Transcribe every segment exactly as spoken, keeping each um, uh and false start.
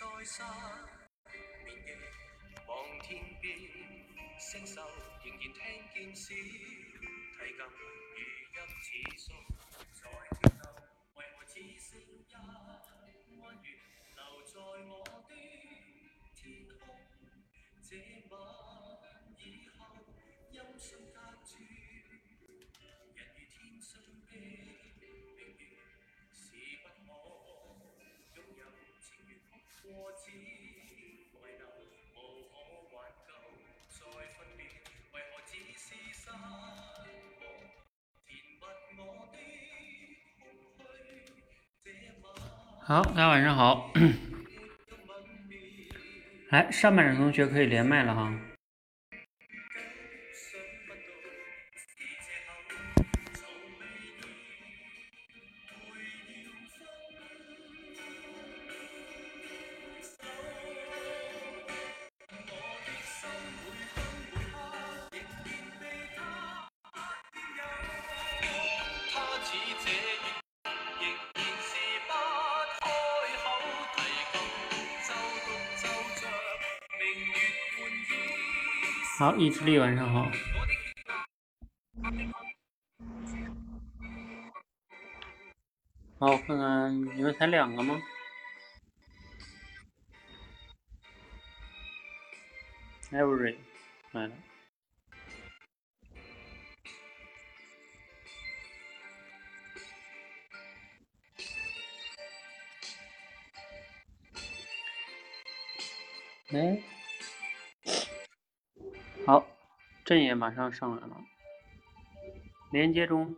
再生面夜望天边，星宿仍然聽見小提琴如泣似訴在跳動，為何似聲一彎月留在我的天空？這晚以後音訊隔絕，人如天上的明月，是不我擁有情緣過只為留，無可挽救再分別，為何只是失望填密我的空虛？這晚好，大家晚上好。哎，上半场同学可以连麦了哈。好，意志力晚上好。好，我看看你们才两个吗？Every 来了。哎。好，朕也马上上来了，连接中。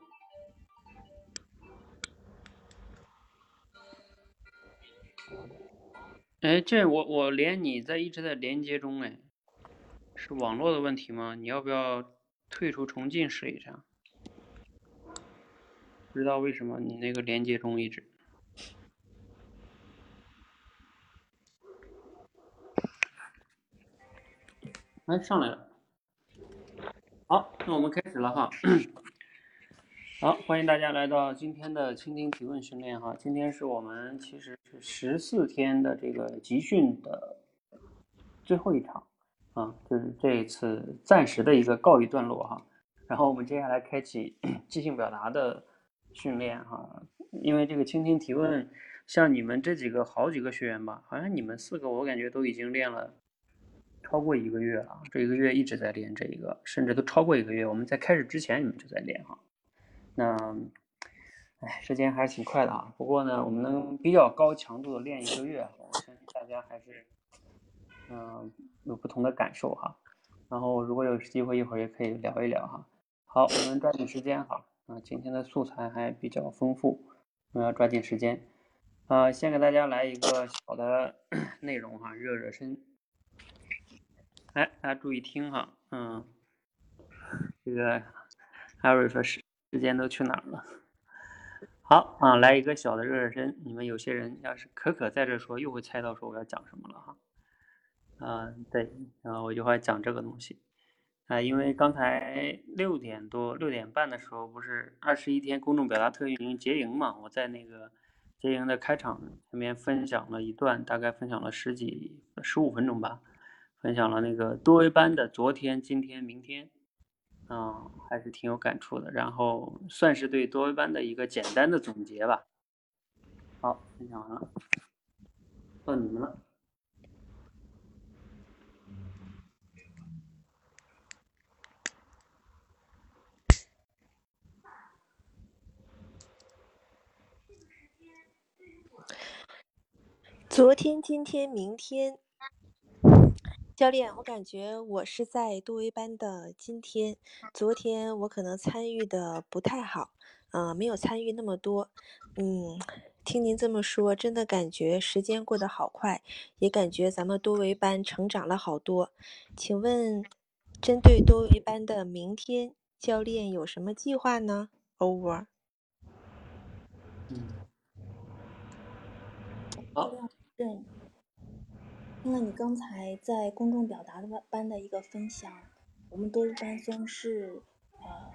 哎，这我我连你在一直在连接中哎，是网络的问题吗？你要不要退出重进试一下？不知道为什么你那个连接中一直。哎，上来了。好，那我们开始了哈。好，欢迎大家来到今天的倾听提问训练哈。今天是我们其实是十四天的这个集训的最后一场啊，就是这一次暂时的一个告一段落哈。然后我们接下来开启即兴表达的训练哈。因为这个倾听提问，像你们这几个好几个学员吧，好像你们四个我感觉都已经练了。超过一个月了，这一个月一直在练这一个，甚至都超过一个月。我们在开始之前你们就在练哈，那，哎，时间还是挺快的啊。不过呢，我们能比较高强度的练一个月，我相信大家还是，嗯、呃，有不同的感受哈。然后如果有机会，一会儿也可以聊一聊哈。好，我们抓紧时间哈。啊、呃，今天的素材还比较丰富，我们要抓紧时间。啊、呃，先给大家来一个小的内容哈，热热身。哎，大家注意听哈，嗯，这个艾瑞说时间都去哪儿了？好啊，来一个小的热热身。你们有些人要是可可在这说，又会猜到说我要讲什么了哈。嗯、呃，对，然后我就会讲这个东西。啊、呃，因为刚才六点多、六点半的时候，不是二十一天公众表达特训营结营嘛？我在那个结营的开场里面分享了一段，大概分享了十几、十五分钟吧。分享了那个多维班的昨天、今天、明天，嗯，还是挺有感触的。然后算是对多维班的一个简单的总结吧。好，分享完了，到你们了。昨天、今天、明天。教练，我感觉我是在多维班的今天，昨天我可能参与的不太好，嗯、呃，没有参与那么多，嗯，听您这么说，真的感觉时间过得好快，也感觉咱们多维班成长了好多。请问，针对多维班的明天，教练有什么计划呢 ？Over。嗯，好，对。听了你刚才在公众表达班的一个分享，我们多维班算是呃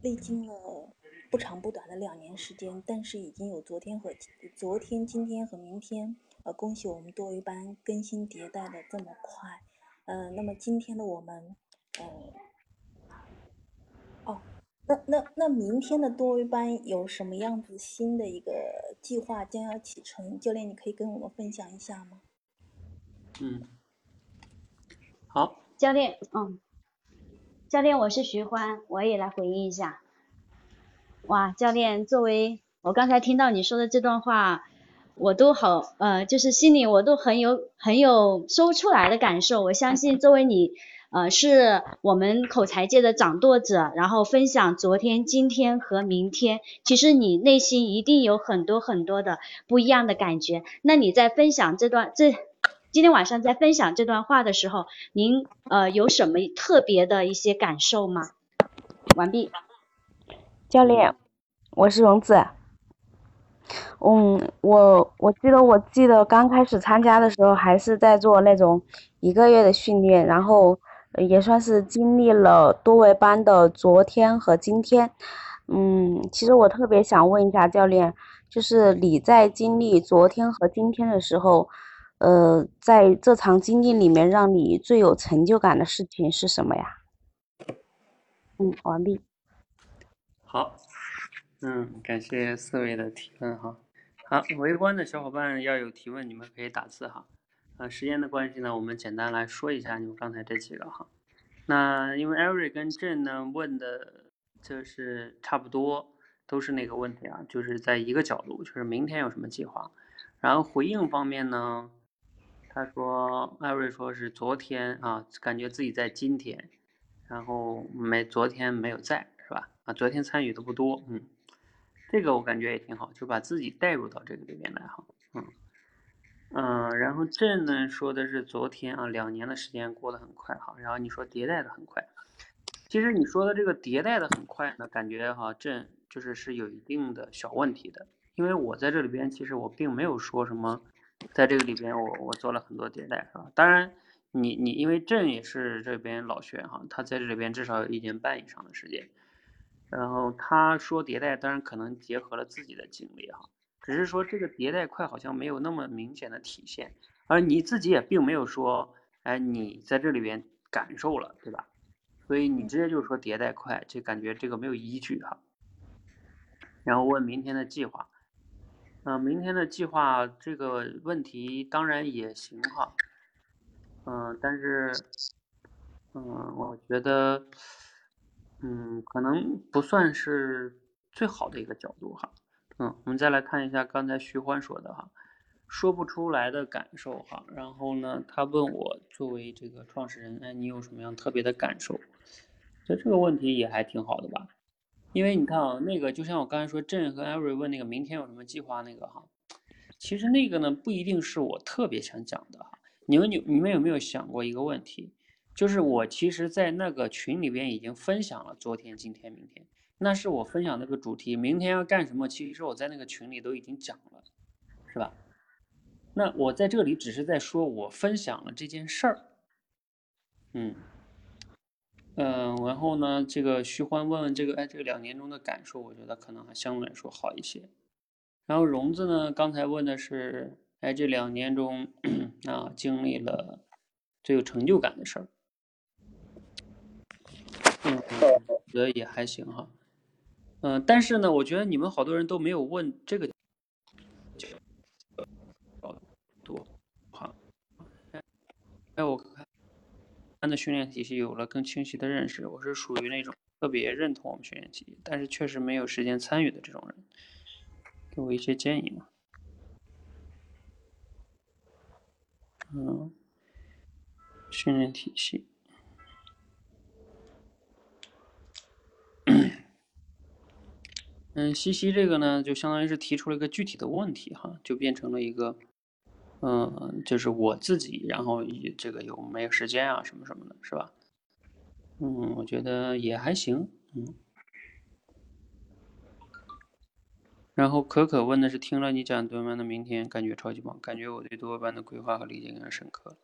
历经了不长不短的两年时间，但是已经有昨天和昨天、今天和明天。呃，恭喜我们多维班更新迭代的这么快。呃，那么今天的我们，呃，哦，那那那明天的多维班有什么样子新的一个计划将要启程？教练，你可以跟我们分享一下吗？嗯，好。教练，嗯，教练，我是徐欢，我也来回应一下。哇，教练，作为我刚才听到你说的这段话，我都好，呃，就是心里我都很有很有说不出来的感受。我相信作为你，呃，是我们口才界的掌舵者，然后分享昨天、今天和明天，其实你内心一定有很多很多的不一样的感觉。那你在分享这段这。今天晚上在分享这段话的时候，您呃有什么特别的一些感受吗？完毕。教练，我是荣子。嗯，我我记得我记得刚开始参加的时候，还是在做那种一个月的训练，然后也算是经历了多维班的昨天和今天。嗯，其实我特别想问一下教练，就是你在经历昨天和今天的时候，呃，在这场经历里面，让你最有成就感的事情是什么呀？嗯，完毕。好，嗯，感谢四位的提问哈。好，围观的小伙伴要有提问，你们可以打字哈。啊，时间的关系呢，我们简单来说一下你们刚才这几个哈。那因为 Eric 跟 Jane 呢问的就是差不多，都是那个问题啊，就是在一个角度，就是明天有什么计划。然后回应方面呢？他说，艾瑞说是昨天啊，感觉自己在今天，然后没昨天没有在是吧？啊，昨天参与的不多，嗯，这个我感觉也挺好，就把自己带入到这个里面来哈，嗯嗯、呃，然后这呢说的是昨天啊，两年的时间过得很快哈，然后你说迭代的很快，其实你说的这个迭代的很快呢，感觉哈、啊，这就是是有一定的小问题的，因为我在这里边其实我并没有说什么。在这个里边我，我我做了很多迭代，是吧？当然你，你你因为郑也是这边老学哈，他在这里边至少有一年半以上的时间，然后他说迭代，当然可能结合了自己的经历哈，只是说这个迭代快好像没有那么明显的体现，而你自己也并没有说，哎，你在这里边感受了，对吧？所以你直接就说迭代快，这感觉这个没有依据哈。然后问明天的计划。嗯、呃，明天的计划这个问题当然也行哈，嗯、呃，但是，嗯、呃，我觉得，嗯，可能不算是最好的一个角度哈，嗯，我们再来看一下刚才徐欢说的哈，说不出来的感受哈，然后呢，他问我作为这个创始人，哎，你有什么样特别的感受？所以这个问题也还挺好的吧。因为你看啊，那个就像我刚才说，郑和艾瑞问那个明天有什么计划那个哈，其实那个呢不一定是我特别想讲的哈。你们有你们有没有想过一个问题？就是我其实，在那个群里边已经分享了昨天、今天、明天，那是我分享那个主题，明天要干什么？其实我在那个群里都已经讲了，是吧？那我在这里只是在说我分享了这件事儿，嗯。嗯、呃，然后呢，这个徐欢问问这个，哎，这个两年中的感受，我觉得可能还相对来说好一些。然后荣子呢，刚才问的是，哎，这两年中啊，经历了最有成就感的事儿。嗯，我觉得也还行哈。嗯、呃，但是呢，我觉得你们好多人都没有问这个，多好。哎，我看。的训练体系有了更清晰的认识，我是属于那种特别认同我们训练体系，但是确实没有时间参与的这种人，给我一些建议嘛。嗯，训练体系。嗯，西西这个呢，就相当于是提出了一个具体的问题哈，就变成了一个。嗯，就是我自己，然后这个有没有时间啊，什么什么的，是吧？嗯，我觉得也还行，嗯。然后可可问的是，听了你讲多维班的明天，感觉超级棒，感觉我对多维班的规划和理解更加深刻。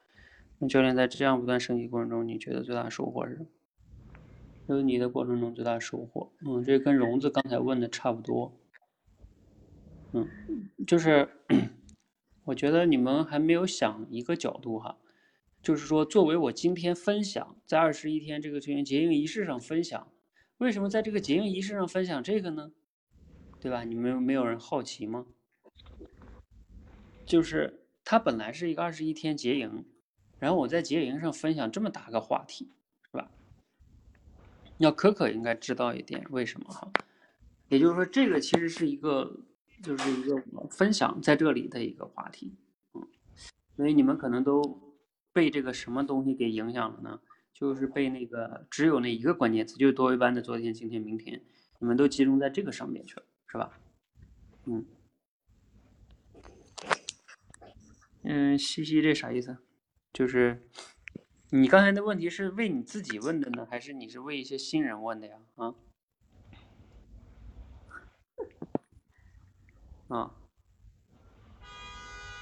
那教练在这样不断升级过程中，你觉得最大的收获是什么？分离的过程中最大收获。嗯，这跟荣子刚才问的差不多。嗯，就是我觉得你们还没有想一个角度哈，就是说作为我今天分享，在二十一天这个结营仪式上分享，为什么在这个结营仪式上分享这个呢？对吧？你们没有人好奇吗？就是它本来是一个二十一天结营，然后我在结营上分享这么大个话题，是吧？要可可应该知道一点为什么哈，也就是说这个其实是一个就是一个分享在这里的一个话题，嗯，所以你们可能都被这个什么东西给影响了呢？就是被那个只有那一个关键词，就是多维班的昨天、今天、明天，你们都集中在这个上面去了，是吧？嗯。嗯，西西这啥意思？就是你刚才的问题是为你自己问的呢，还是你是为一些新人问的呀？啊啊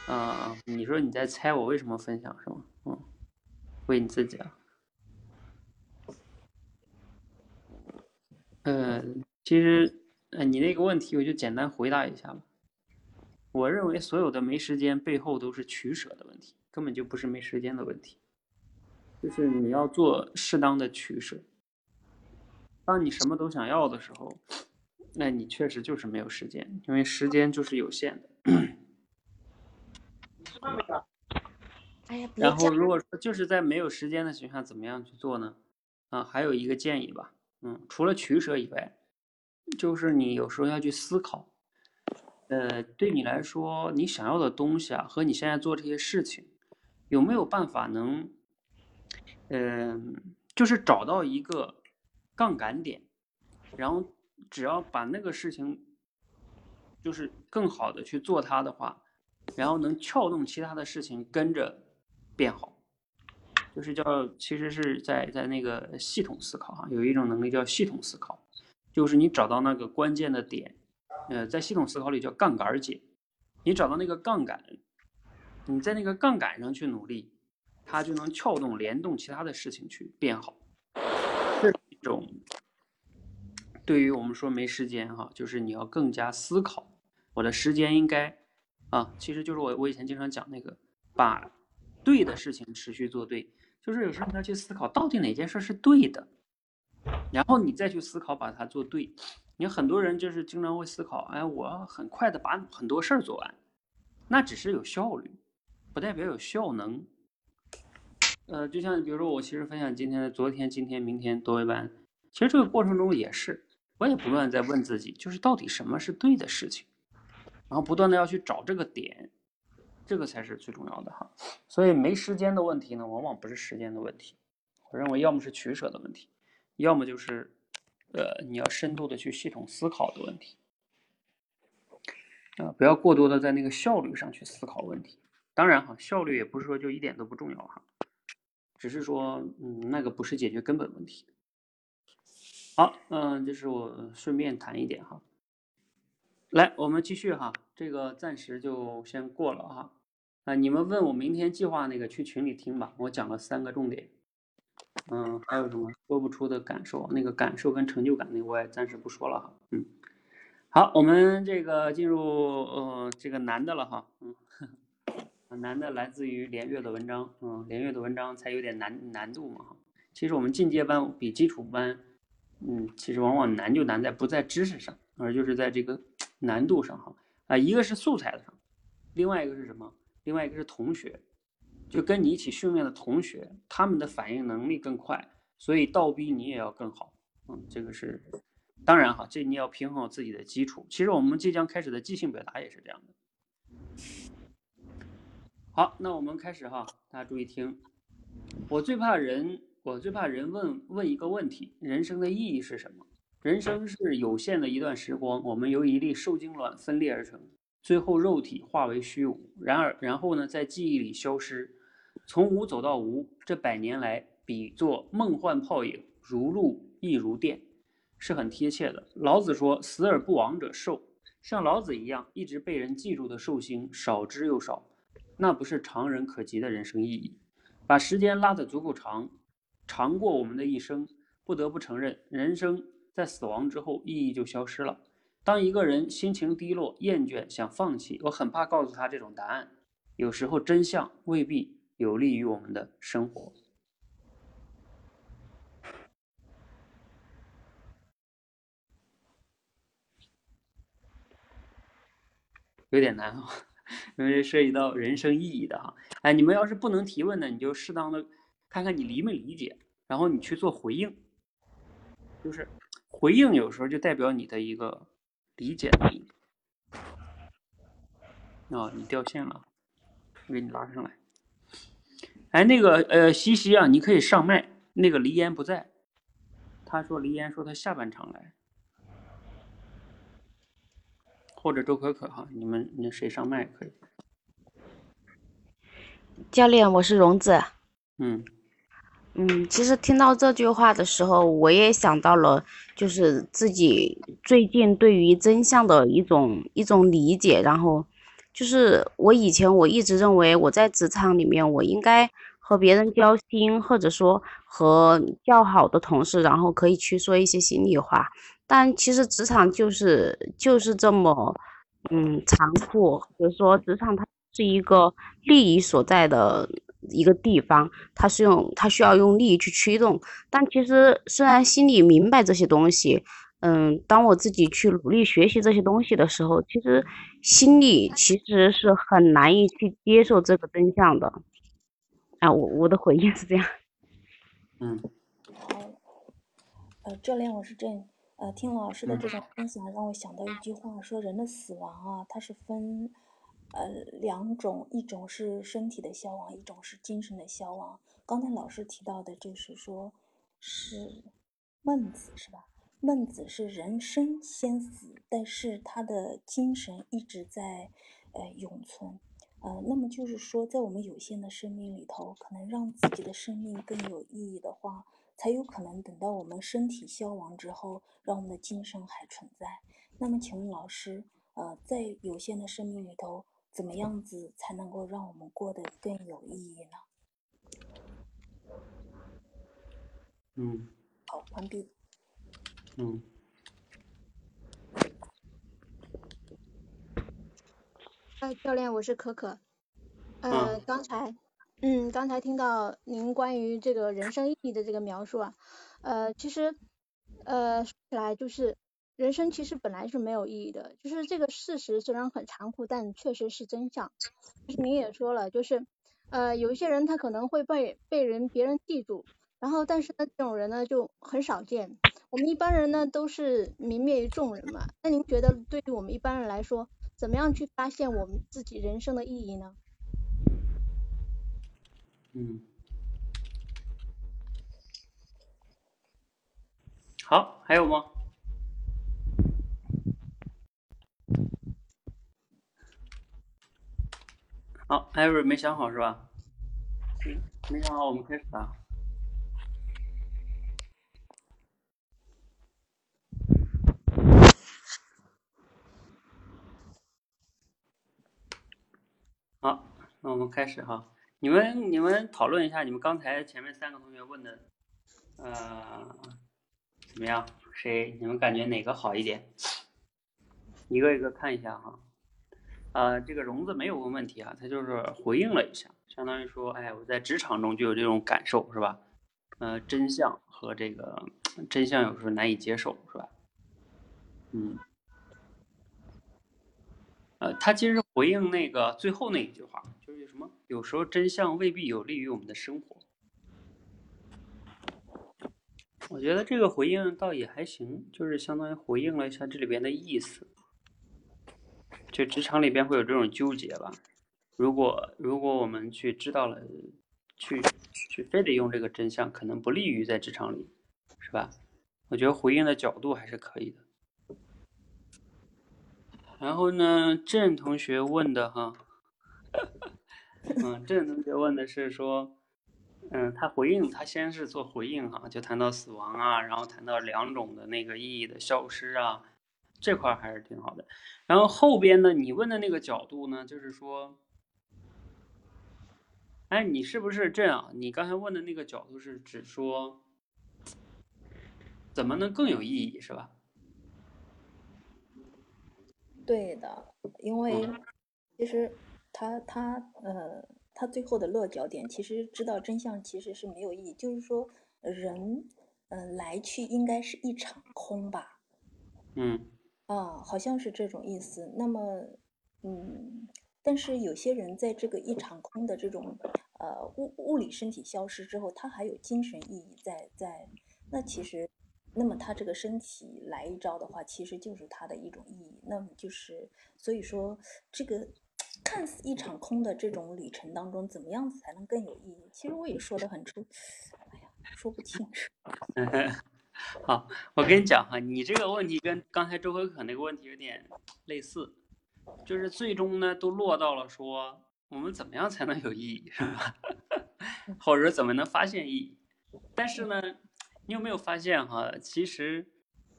啊啊！你说你在猜我为什么分享是吗？嗯，为你自己啊。呃，其实呃，你那个问题我就简单回答一下吧。我认为所有的没时间背后都是取舍的问题，根本就不是没时间的问题，就是你要做适当的取舍。当你什么都想要的时候，那你确实就是没有时间，因为时间就是有限的。然后如果说就是在没有时间的情况下怎么样去做呢？啊，还有一个建议吧，嗯，除了取舍以外，就是你有时候要去思考。呃，对你来说，你想要的东西啊，和你现在做这些事情，有没有办法能，嗯、呃，就是找到一个杠杆点，然后只要把那个事情，就是更好的去做它的话，然后能撬动其他的事情跟着变好，就是叫其实是在在那个系统思考啊，有一种能力叫系统思考，就是你找到那个关键的点。呃，在系统思考里叫杠杆解，你找到那个杠杆，你在那个杠杆上去努力，它就能撬动、联动其他的事情去变好。这是一种对于我们说没时间哈、啊，就是你要更加思考，我的时间应该啊，其实就是我我以前经常讲那个，把对的事情持续做对，就是有时候你要去思考到底哪件事是对的，然后你再去思考把它做对。你很多人就是经常会思考，哎，我很快的把很多事儿做完，那只是有效率，不代表有效能。呃，就像比如说我其实分享今天的、昨天、今天、明天多维班，其实这个过程中也是，我也不断在问自己，就是到底什么是对的事情，然后不断的要去找这个点，这个才是最重要的哈。所以没时间的问题呢，往往不是时间的问题，我认为要么是取舍的问题，要么就是。呃，你要深度的去系统思考的问题，啊、呃，不要过多的在那个效率上去思考问题。当然哈，效率也不是说就一点都不重要哈，只是说，嗯，那个不是解决根本问题。好，嗯、呃，这是我顺便谈一点哈。来，我们继续哈，这个暂时就先过了哈。啊、呃，你们问我明天计划那个，去群里听吧，我讲了三个重点。嗯，还有什么说不出的感受？那个感受跟成就感，那我也暂时不说了哈。嗯，好，我们这个进入呃这个男的了哈。嗯，男的来自于连岳的文章，嗯，连岳的文章才有点难难度嘛哈。其实我们进阶班比基础班，嗯，其实往往难就难在不在知识上，而就是在这个难度上哈。啊、呃，一个是素材上，另外一个是什么？另外一个是同学。就跟你一起训练的同学，他们的反应能力更快，所以倒逼你也要更好。嗯，这个是当然哈，这你要平衡自己的基础。其实我们即将开始的即兴表达也是这样的。好，那我们开始哈，大家注意听。我最怕人，我最怕人问问一个问题：人生的意义是什么？人生是有限的一段时光，我们由一粒受精卵分裂而成，最后肉体化为虚无。然而，然后呢，在记忆里消失。从无走到无，这百年来比作梦幻泡影，如露亦如电，是很贴切的。老子说死而不亡者寿，像老子一样一直被人记住的寿星少之又少，那不是常人可及的人生意义。把时间拉得足够长，长过我们的一生，不得不承认，人生在死亡之后意义就消失了。当一个人心情低落、厌倦、想放弃，我很怕告诉他这种答案。有时候真相未必有利于我们的生活。有点难啊，因为涉及到人生意义的哈。哎，你们要是不能提问呢，你就适当的看看你理没理解，然后你去做回应。就是回应有时候就代表你的一个理解能力。哦，你掉线了，我给你拉上来。哎，那个呃，西西啊，你可以上麦。那个黎岩不在，他说黎岩说他下半场来，或者周可可哈，你们你谁上麦可以？教练，我是荣子。嗯。嗯，其实听到这句话的时候，我也想到了，就是自己最近对于真相的一种一种理解。然后，就是我以前我一直认为我在职场里面，我应该和别人交心，或者说和较好的同事，然后可以去说一些心里话。但其实职场就是就是这么，嗯，残酷，或者说职场它是一个利益所在的一个地方，它是用它需要用力去驱动。但其实虽然心里明白这些东西，嗯，当我自己去努力学习这些东西的时候，其实心里其实是很难以去接受这个真相的。啊，我我的回应是这样。嗯，好，呃，教练，我是郑。呃，听老师的这种分享，让我想到一句话，说人的死亡啊，它是分。呃，两种，一种是身体的消亡，一种是精神的消亡。刚才老师提到的，就是说，是孟子是吧？孟子是人生先死，但是他的精神一直在呃永存。呃，那么就是说，在我们有限的生命里头，可能让自己的生命更有意义的话，才有可能等到我们身体消亡之后，让我们的精神还存在。那么，请问老师，呃，在有限的生命里头，怎么样子才能够让我们过得更有意义呢？嗯，好，完毕。嗯，呃，教练，我是可可。呃，啊、刚才，嗯，刚才听到您关于这个人生意义的这个描述啊，呃，其实，呃，说起来就是。人生其实本来是没有意义的，就是这个事实虽然很残酷，但确实是真相。就是您也说了，就是呃有一些人他可能会被被人别人记住，然后但是呢这种人呢就很少见。我们一般人呢都是泯灭于众人嘛。那您觉得对于我们一般人来说，怎么样去发现我们自己人生的意义呢？嗯，好，还有吗？好，艾瑞没想好是吧？嗯，没想好，我们开始啊。好，那我们开始哈。你们你们讨论一下，你们刚才前面三个同学问的，呃，怎么样？谁？你们感觉哪个好一点？一个一个看一下哈。呃，这个荣子没有问问题啊，他就是回应了一下，相当于说，哎，我在职场中就有这种感受，是吧？呃，真相和这个真相有时候难以接受，是吧？嗯，呃，他其实回应那个最后那一句话，就是什么？有时候真相未必有利于我们的生活。我觉得这个回应倒也还行，就是相当于回应了一下这里边的意思。就职场里边会有这种纠结吧，如果如果我们去知道了，去去非得用这个真相，可能不利于在职场里，是吧？我觉得回应的角度还是可以的。然后呢，郑同学问的哈，嗯，郑同学问的是说，嗯，他回应他先是做回应哈，就谈到死亡啊，然后谈到两种的那个意义的消失啊。这块还是挺好的，然后后边呢，你问的那个角度呢，就是说，哎，你是不是这样？你刚才问的那个角度是指说，怎么能更有意义，是吧？对的，因为嗯其实他他呃，他最后的落脚点其实知道真相其实是没有意义，就是说人呃来去应该是一场空吧，嗯啊，好像是这种意思。那么，嗯，但是有些人在这个一场空的这种呃物物理身体消失之后，他还有精神意义在在。那其实，那么他这个身体来一招的话，其实就是他的一种意义。那么就是所以说，这个看似一场空的这种旅程当中，怎么样子才能更有意义？其实我也说得很出，哎呀，说不清楚。好，我跟你讲哈，你这个问题跟刚才周可可那个问题有点类似，就是最终呢都落到了说我们怎么样才能有意义，是吧？或者怎么能发现意义？但是呢，你有没有发现哈，其实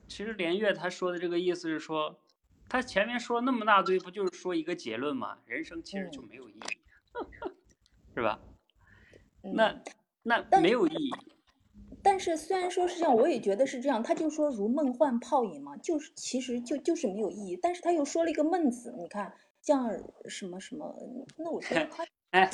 其实连月他说的这个意思是说，他前面说那么大堆，不就是说一个结论嘛？人生其实就嗯没有意义，是吧？嗯，那那但没有意义，但是虽然说是这样，我也觉得是这样。他就说如梦幻泡影嘛，就是其实就就是没有意义。但是他又说了一个梦字，你看这样什么什么，那我觉得他哎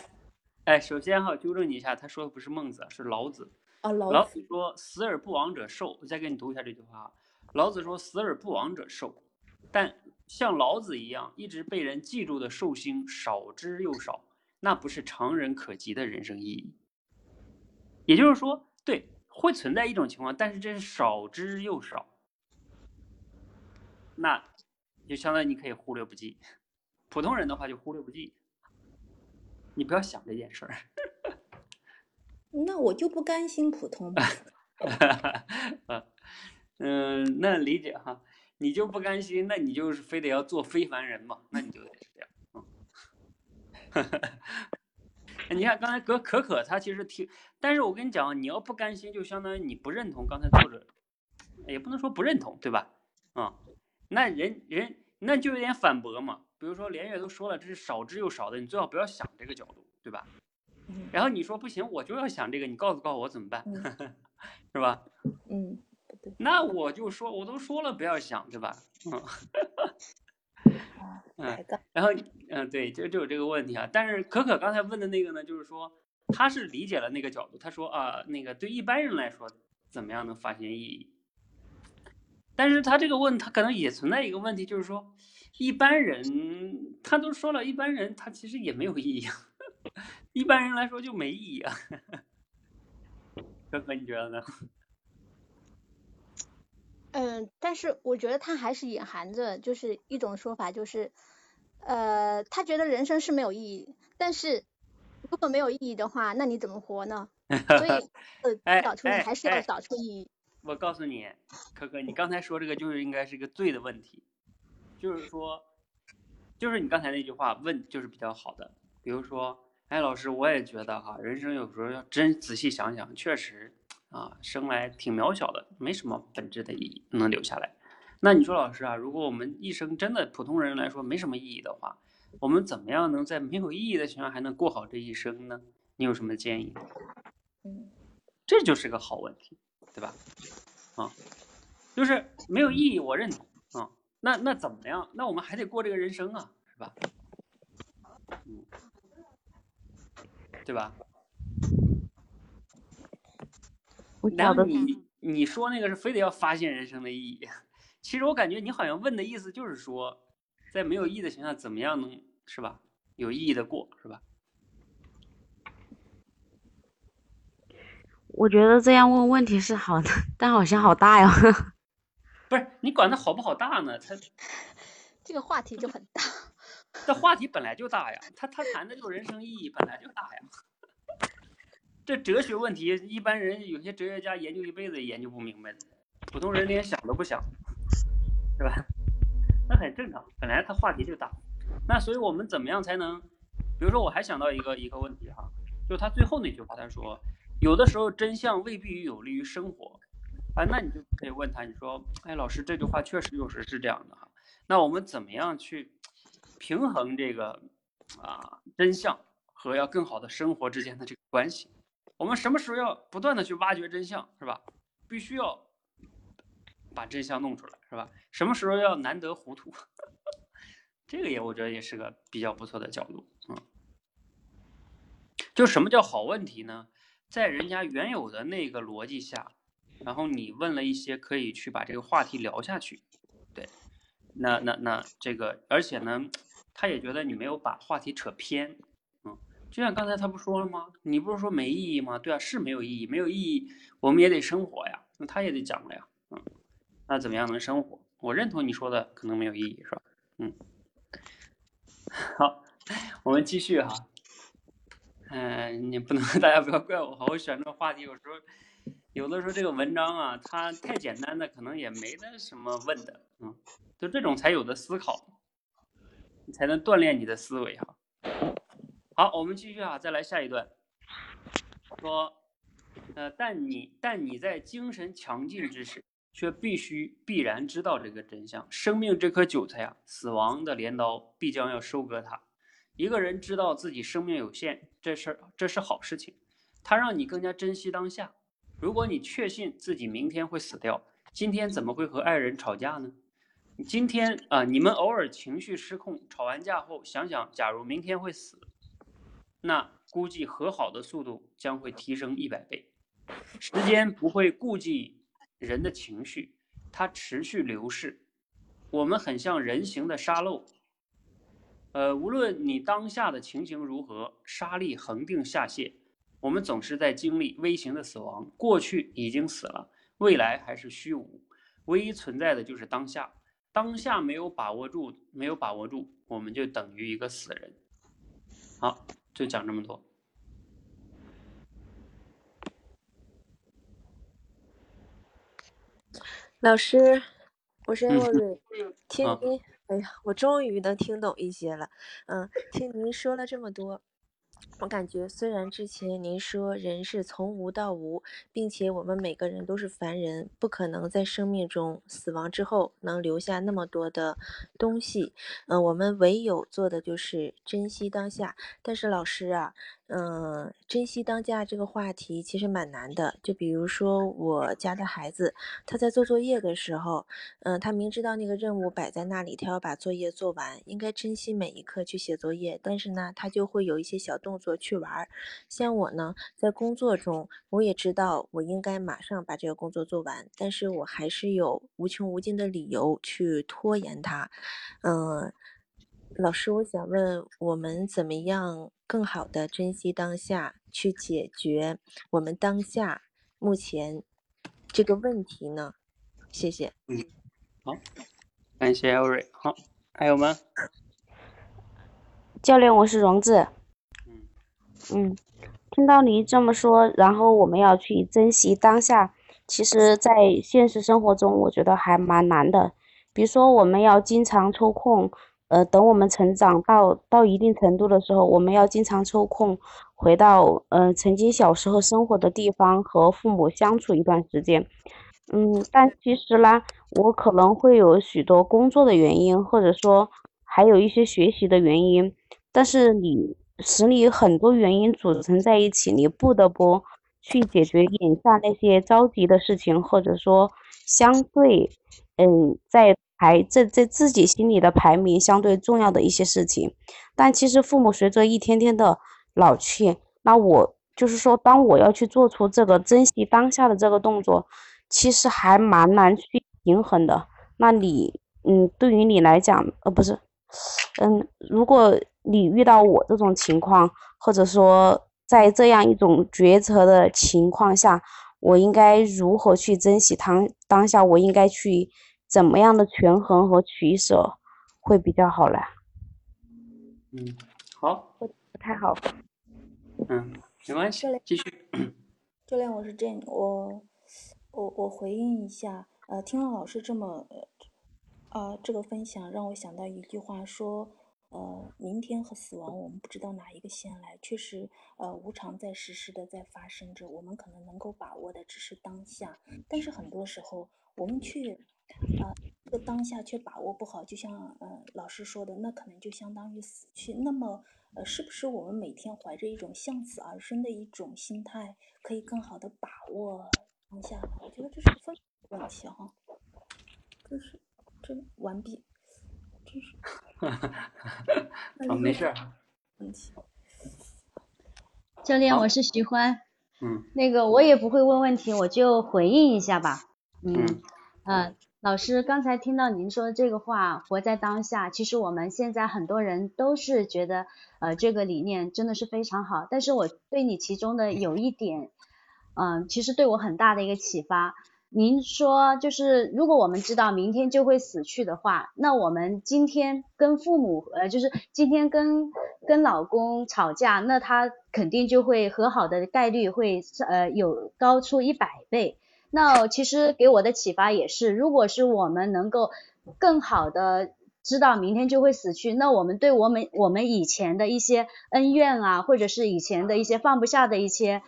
哎，首先哈，纠正你一下，他说的不是孟子啊，是老子。啊老老子子说“死而不亡者寿”，我再给你读一下这句话啊。老子说“死而不亡者寿”，但像老子一样一直被人记住的寿星少之又少，那不是常人可及的人生意义。也就是说，对，会存在一种情况，但是这是少之又少，那就相当于你可以忽略不计。普通人的话就忽略不计，你不要想这件事儿。那我就不甘心普通吧。啊，嗯，那理解哈，你就不甘心，那你就是非得要做非凡人嘛，那你就得是这样。嗯，你看刚才可可可他其实提，但是我跟你讲，你要不甘心，就相当于你不认同刚才作者，也不能说不认同，对吧？啊、那人人那就有点反驳嘛。比如说连月都说了，这是少之又少的，你最好不要想这个角度，对吧？嗯然后你说不行，我就要想这个，你告诉告诉我怎么办，嗯是吧？嗯，不对那我就说，我都说了不要想，对吧？嗯啊，嗯，抬杠。然后嗯，对，就就有这个问题啊。但是可可刚才问的那个呢，就是说他是理解了那个角度，他说啊，那个对一般人来说，怎么样能发现意义？但是他这个问，他可能也存在一个问题，就是说一般人他都说了，一般人他其实也没有意义啊，一般人来说就没意义啊。可可，你觉得呢？嗯，但是我觉得他还是隐含着就是一种说法，就是呃，他觉得人生是没有意义，但是如果没有意义的话，那你怎么活呢？所以 呃，哎找出你哎还是要哎，找出意义。我告诉你，可可，你刚才说这个就是应该是一个对的问题，就是说，就是你刚才那句话问就是比较好的。比如说，哎，老师，我也觉得哈，人生有时候要真仔细想想，确实啊，生来挺渺小的，没什么本质的意义能留下来。那你说，老师啊，如果我们一生真的普通人来说没什么意义的话，我们怎么样能在没有意义的情况下还能过好这一生呢？你有什么建议？嗯这就是个好问题，对吧？啊。就是没有意义，我认同啊。那那怎么样？那我们还得过这个人生啊，是吧？嗯，对吧？我然找后的你你说那个是非得要发现人生的意义，其实我感觉你好像问的意思就是说，在没有意义的情况下，怎么样能是吧？有意义的过是吧？我觉得这样问问题是好的，但好像好大哟。不是你管它好不好大呢？它这个话题就很大。这话题本来就大呀，它它谈的就是人生意义本来就大呀。这哲学问题，一般人有些哲学家研究一辈子也研究不明白的，普通人连想都不想，是吧？那很正常，本来它话题就大。那所以我们怎么样才能，比如说我还想到一个一个问题哈，就是他最后那句话，他说有的时候真相未必有利于生活啊，那你就可以问他，你说，哎，老师这句话确实有时是这样的哈，那我们怎么样去平衡这个啊真相和要更好的生活之间的这个关系？我们什么时候要不断的去挖掘真相，是吧？必须要把这项弄出来，是吧？什么时候要难得糊涂？这个也我觉得也是个比较不错的角度。嗯，就什么叫好问题呢？在人家原有的那个逻辑下，然后你问了一些可以去把这个话题聊下去，对，那那那这个，而且呢，他也觉得你没有把话题扯偏。嗯，就像刚才他不说了吗？你不是说没意义吗？对啊，是没有意义，没有意义，我们也得生活呀，那他也得讲了呀。嗯，那怎么样能生活？我认同你说的，可能没有意义，是吧？嗯，好，我们继续哈。嗯、呃，你不能，大家不要怪我哈，我选这个话题有时候，有的时候这个文章啊，它太简单的，可能也没得什么问的，嗯，就这种才有的思考，你才能锻炼你的思维哈。好，我们继续啊，再来下一段，说，呃，但你但你在精神强劲之时，却必须必然知道这个真相，生命这颗韭菜啊，死亡的镰刀必将要收割它。一个人知道自己生命有限，这是这是好事情，它让你更加珍惜当下。如果你确信自己明天会死掉，今天怎么会和爱人吵架呢？今天啊、呃，你们偶尔情绪失控，吵完架后想想，假如明天会死，那估计和好的速度将会提升一百倍。时间不会顾忌人的情绪，它持续流逝。我们很像人形的沙漏。呃，无论你当下的情形如何，沙粒恒定下泻。我们总是在经历微型的死亡，过去已经死了，未来还是虚无，唯一存在的就是当下。当下没有把握住，没有把握住，我们就等于一个死人。好，就讲这么多。老师，我是莫瑞，听你。哎呀，我终于能听懂一些了。嗯，听您说了这么多，我感觉虽然之前您说人是从无到无，并且我们每个人都是凡人，不可能在生命中死亡之后能留下那么多的东西。嗯，我们唯有做的就是珍惜当下。但是老师啊，嗯，珍惜当下这个话题其实蛮难的。就比如说我家的孩子，他在做作业的时候，嗯，他明知道那个任务摆在那里，他要把作业做完，应该珍惜每一刻去写作业。但是呢，他就会有一些小动作去玩。像我呢，在工作中，我也知道我应该马上把这个工作做完，但是我还是有无穷无尽的理由去拖延它。嗯，老师，我想问，我们怎么样更好的珍惜当下，去解决我们当下目前这个问题呢？谢谢。嗯，好，感谢艾瑞。好，还有吗？教练，我是荣志。嗯嗯，听到你这么说，然后我们要去珍惜当下。其实，在现实生活中，我觉得还蛮难的。比如说，我们要经常抽空。呃，等我们成长到到一定程度的时候，我们要经常抽空回到呃曾经小时候生活的地方，和父母相处一段时间。嗯，但其实啦，我可能会有许多工作的原因，或者说还有一些学习的原因，但是你使你很多原因组成在一起，你不得不去解决眼下那些着急的事情，或者说相对嗯在。还这在自己心里的排名相对重要的一些事情。但其实父母随着一天天的老去，那我就是说，当我要去做出这个珍惜当下的这个动作，其实还蛮难去平衡的。那你嗯对于你来讲呃不是嗯如果你遇到我这种情况，或者说在这样一种抉择的情况下，我应该如何去珍惜当当下，我应该去怎么样的权衡和取舍会比较好啦？嗯，好，不太好。嗯，没关系，继续。教练，我是Jane，我我我回应一下。呃，听了老师这么啊、呃、这个分享，让我想到一句话说，呃，明天和死亡，我们不知道哪一个先来。确实，呃，无常在时时的在发生着，我们可能能够把握的只是当下，但是很多时候我们却。啊、呃，这个当下却把握不好，就像呃老师说的，那可能就相当于死去。那么，呃，是不是我们每天怀着一种向死而生的一种心态，可以更好的把握当下？我觉得这是非常有问题哈。真是真完毕，真是。哦，没事。问题。教练，我是徐欢。嗯。那个我也不会问问题，我就回应一下吧。嗯。嗯呃，老师刚才听到您说这个话，活在当下。其实我们现在很多人都是觉得，呃，这个理念真的是非常好。但是我对你其中的有一点，嗯、呃，其实对我很大的一个启发。您说就是，如果我们知道明天就会死去的话，那我们今天跟父母，呃，就是今天跟跟老公吵架，那他肯定就会和好的概率会，呃，有高出一百倍。那其实给我的启发也是，如果是我们能够更好的知道明天就会死去，那我们对我们我们以前的一些恩怨啊，或者是以前的一些放不下的一些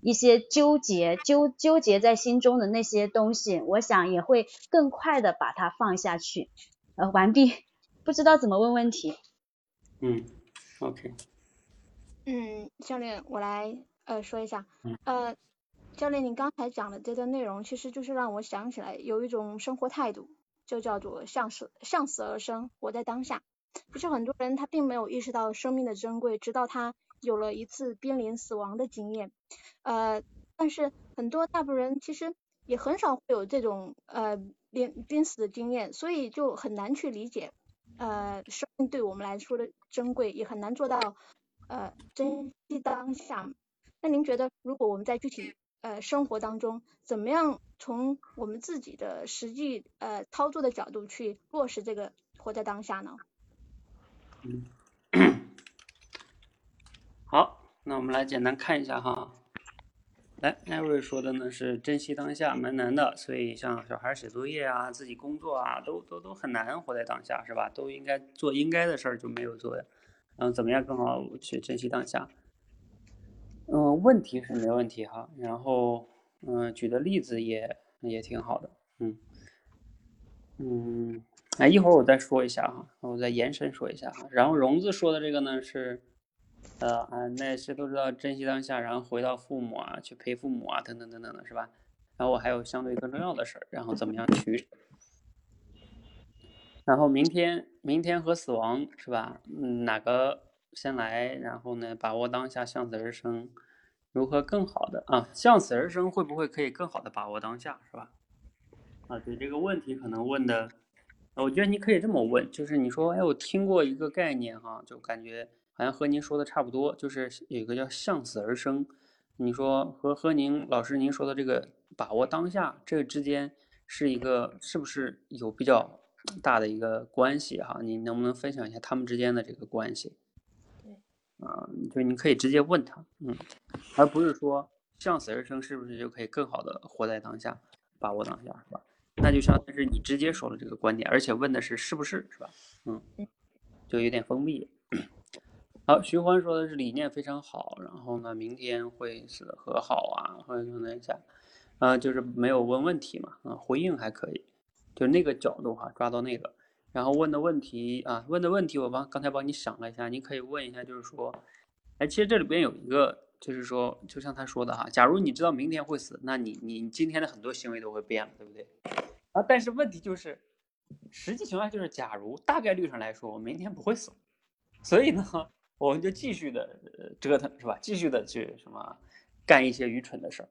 一些纠结纠纠结在心中的那些东西，我想也会更快的把它放下去。呃，完毕，不知道怎么问问题。嗯 ，OK。嗯，教练，我来呃说一下，呃。教练，您刚才讲的这段内容，其实就是让我想起来有一种生活态度，就叫做向死向死而生，活在当下。其实很多人他并没有意识到生命的珍贵，直到他有了一次濒临死亡的经验。呃，但是很多大部分人其实也很少会有这种呃濒濒死的经验，所以就很难去理解呃生命对我们来说的珍贵，也很难做到呃珍惜当下。那您觉得，如果我们在具体呃，生活当中怎么样从我们自己的实际呃操作的角度去落实这个活在当下呢？嗯，好，那我们来简单看一下哈。来，艾瑞说的呢是珍惜当下蛮难的，所以像小孩写作业啊、自己工作啊，都都都很难活在当下，是吧？都应该做应该的事儿就没有做呀。然后怎么样更好去珍惜当下？嗯、呃，问题是没问题哈，然后嗯、呃，举的例子也也挺好的，嗯嗯，哎，一会儿我再说一下哈，我再延伸说一下哈。然后荣子说的这个呢是，呃啊，那些都知道珍惜当下，然后回到父母啊，去陪父母啊，等等等等的是吧？然后我还有相对更重要的事儿，然后怎么样取舍？然后明天，明天和死亡是吧？嗯，哪个？先来，然后呢，把握当下，向死而生，如何更好的啊？向死而生会不会可以更好的把握当下，是吧？啊，对这个问题可能问的，我觉得你可以这么问，就是你说，哎，我听过一个概念哈、啊，就感觉好像和您说的差不多，就是有一个叫向死而生，你说和和您老师您说的这个把握当下这个之间是一个是不是有比较大的一个关系哈、啊？你能不能分享一下他们之间的这个关系？啊，就你可以直接问他，嗯，而不是说向死而生是不是就可以更好的活在当下，把握当下，是吧？那就相当于是你直接说了这个观点，而且问的是是不是，是吧？嗯，就有点封闭。好，徐欢说的是理念非常好，然后呢，明天会死的和好啊，或者等一下，啊，就是没有问问题嘛，啊，回应还可以，就那个角度哈、啊，抓到那个。然后问的问题啊，问的问题我帮刚才帮你想了一下，你可以问一下，就是说，哎，其实这里边有一个，就是说，就像他说的哈，假如你知道明天会死，那你你今天的很多行为都会变了，对不对？啊，但是问题就是，实际情况就是，假如大概率上来说，我明天不会死，所以呢，我们就继续的折腾，是吧？继续的去什么干一些愚蠢的事儿，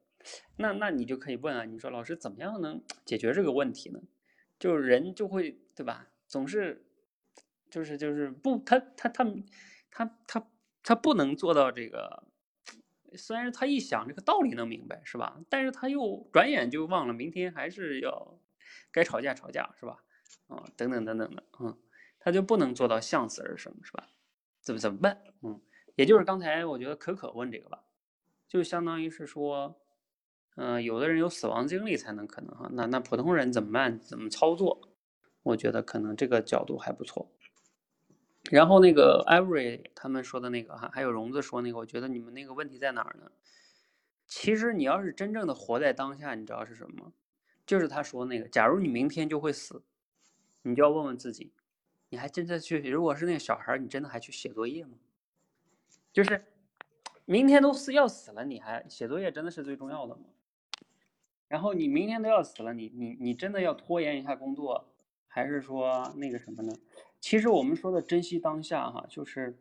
那那你就可以问啊，你说老师怎么样能解决这个问题呢？就是人就会对吧？总是，就是就是不，他他他他他他不能做到这个。虽然他一想这个道理能明白是吧，但是他又转眼就忘了，明天还是要该吵架吵架是吧？啊、嗯，等等等等的，嗯，他就不能做到向死而生是吧？怎么怎么办？嗯，也就是刚才我觉得可可问这个吧，就相当于是说，嗯、呃，有的人有死亡经历才能可能哈，那那普通人怎么办？怎么操作？我觉得可能这个角度还不错。然后那个 Avery 他们说的那个，还有荣子说那个，我觉得你们那个问题在哪儿呢？其实你要是真正的活在当下，你知道是什么？就是他说那个，假如你明天就会死，你就要问问自己，你还真的去，如果是那个小孩，你真的还去写作业吗？就是明天都要死了，你还写作业真的是最重要的吗？然后你明天都要死了，你你你真的要拖延一下工作，还是说那个什么呢？其实我们说的珍惜当下哈，就是，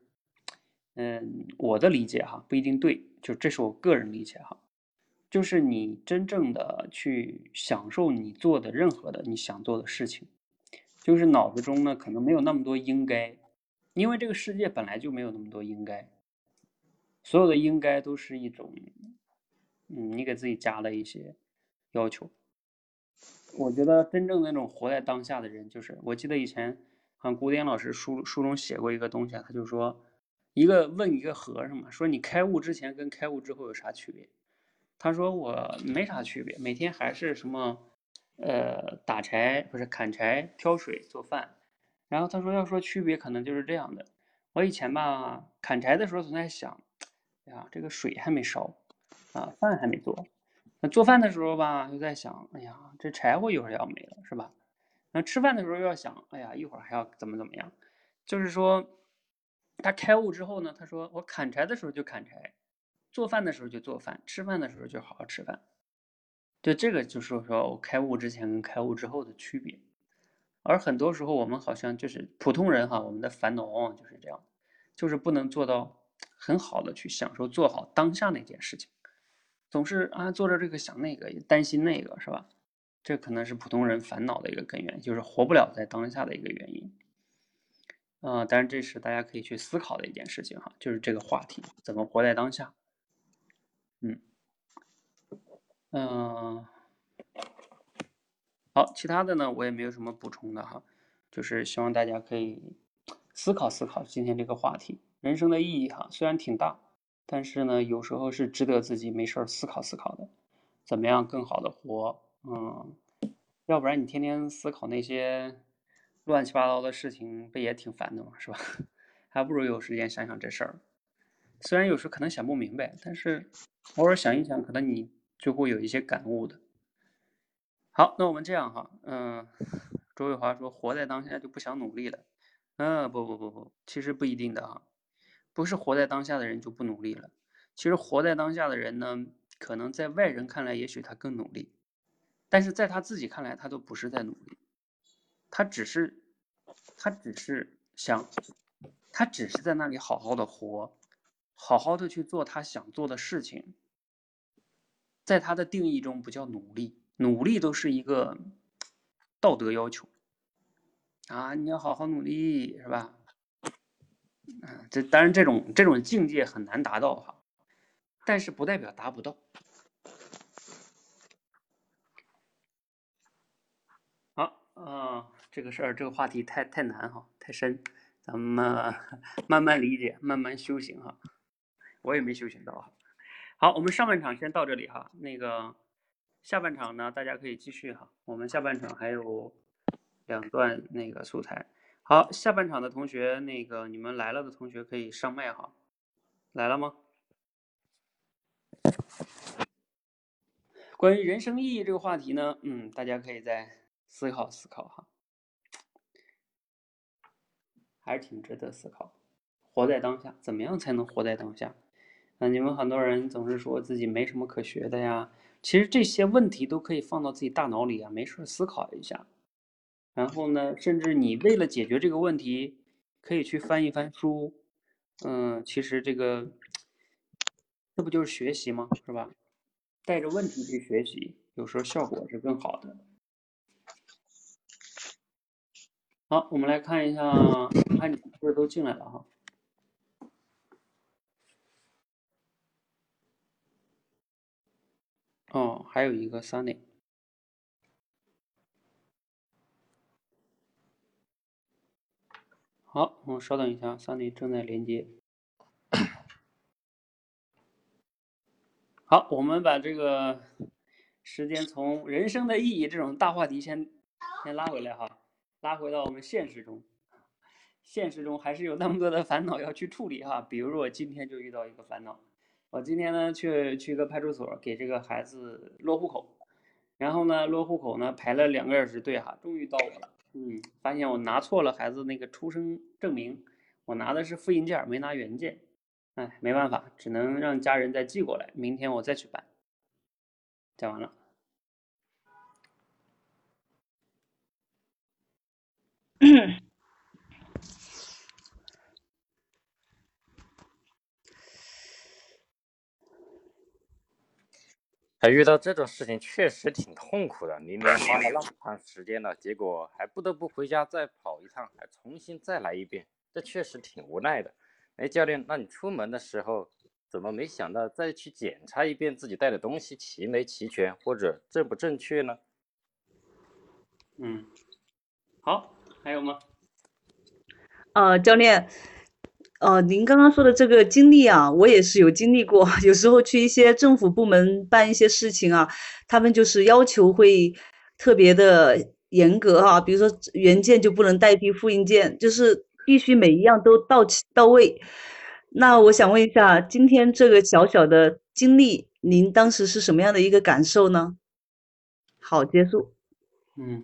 嗯，我的理解哈不一定对，就这是我个人理解哈，就是你真正的去享受你做的任何的你想做的事情，就是脑子中呢可能没有那么多应该，因为这个世界本来就没有那么多应该，所有的应该都是一种，嗯，你给自己加了一些要求。我觉得真正那种活在当下的人，就是我记得以前好像古典老师书书中写过一个东西啊，他就说，一个问一个和尚嘛，说你开悟之前跟开悟之后有啥区别？他说我没啥区别，每天还是什么，呃，打柴不是砍柴、挑水、做饭。然后他说要说区别，可能就是这样的。我以前吧砍柴的时候总在想，哎呀，这个水还没烧，啊，饭还没做。那做饭的时候吧，又在想，哎呀，这柴火一会儿要没了，是吧？那吃饭的时候又要想，哎呀，一会儿还要怎么怎么样。就是说，他开悟之后呢，他说我砍柴的时候就砍柴，做饭的时候就做饭，吃饭的时候就好好吃饭。就这个就是说我开悟之前跟开悟之后的区别。而很多时候我们好像就是普通人哈，我们的烦恼往往就是这样，就是不能做到很好的去享受做好当下那件事情，总是啊做着这个想那个，也担心那个，是吧？这可能是普通人烦恼的一个根源，就是活不了在当下的一个原因。啊、呃，当然这是大家可以去思考的一件事情哈，就是这个话题怎么活在当下。嗯嗯、呃好，其他的呢我也没有什么补充的哈，就是希望大家可以思考思考今天这个话题，人生的意义哈，虽然挺大，但是呢有时候是值得自己没事儿思考思考的，怎么样更好的活，嗯，要不然你天天思考那些乱七八糟的事情，不也挺烦的嘛，是吧？还不如有时间想想这事儿，虽然有时候可能想不明白，但是偶尔想一想，可能你就会有一些感悟的。好，那我们这样哈，嗯、周卫华说活在当下就不想努力了，嗯、不不不不，其实不一定的哈，不是活在当下的人就不努力了，其实活在当下的人呢，可能在外人看来也许他更努力，但是在他自己看来他都不是在努力，他只是他只是想，他只是在那里好好的活，好好的去做他想做的事情，在他的定义中不叫努力。努力都是一个道德要求啊，你要好好努力，是吧？啊，这当然这种这种境界很难达到哈，但是不代表达不到。好，啊，这个事儿这个话题太太难哈，太深，咱们慢慢理解，慢慢修行哈。我也没修行到哈。好，我们上半场先到这里哈，那个。下半场呢，大家可以继续哈。我们下半场还有两段那个素材。好，下半场的同学，那个你们来了的同学可以上麦哈。来了吗？关于人生意义这个话题呢，嗯，大家可以再思考思考哈，还是挺值得思考。活在当下，怎么样才能活在当下？那你们很多人总是说自己没什么可学的呀。其实这些问题都可以放到自己大脑里啊，没事思考一下。然后呢，甚至你为了解决这个问题，可以去翻一翻书。嗯，其实这个，这不就是学习吗？是吧？带着问题去学习，有时候效果是更好的。好，我们来看一下，看你们是不是都进来了哈？哦，还有一个 Sunny。好，我稍等一下 ，Sunny 正在连接。好，我们把这个时间从人生的意义这种大话题先先拉回来哈，拉回到我们现实中。现实中还是有那么多的烦恼要去处理哈，比如说我今天就遇到一个烦恼。我今天呢去去一个派出所给这个孩子落户口，然后呢落户口呢排了两个小时队哈，终于到我了。嗯，发现我拿错了孩子那个出生证明，我拿的是复印件，没拿原件。哎，没办法，只能让家人再寄过来，明天我再去办。讲完了，他遇到这种事情确实挺痛苦的，明明花了那么长时间了，结果还不得不回家再跑一趟，还重新再来一遍，这确实挺无奈的。哎，教练，那你出门的时候怎么没想到再去检查一遍自己带的东西齐没齐全，或者正不正确呢？嗯，好，还有吗？呃，教练，呃，您刚刚说的这个经历啊，我也是有经历过。有时候去一些政府部门办一些事情啊，他们就是要求会特别的严格哈、比如说原件就不能代替复印件，就是必须每一样都到齐到位。那我想问一下，今天这个小小的经历，您当时是什么样的一个感受呢？好，结束。嗯，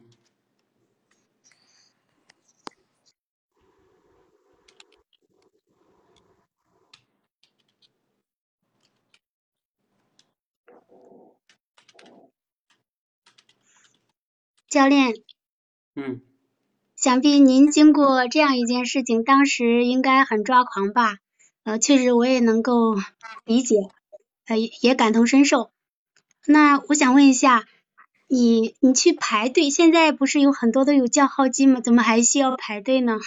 教练，嗯，想必您经过这样一件事情，当时应该很抓狂吧？呃，确实我也能够理解，呃，也也感同身受。那我想问一下，你你去排队，现在不是有很多都有叫号机吗？怎么还需要排队呢？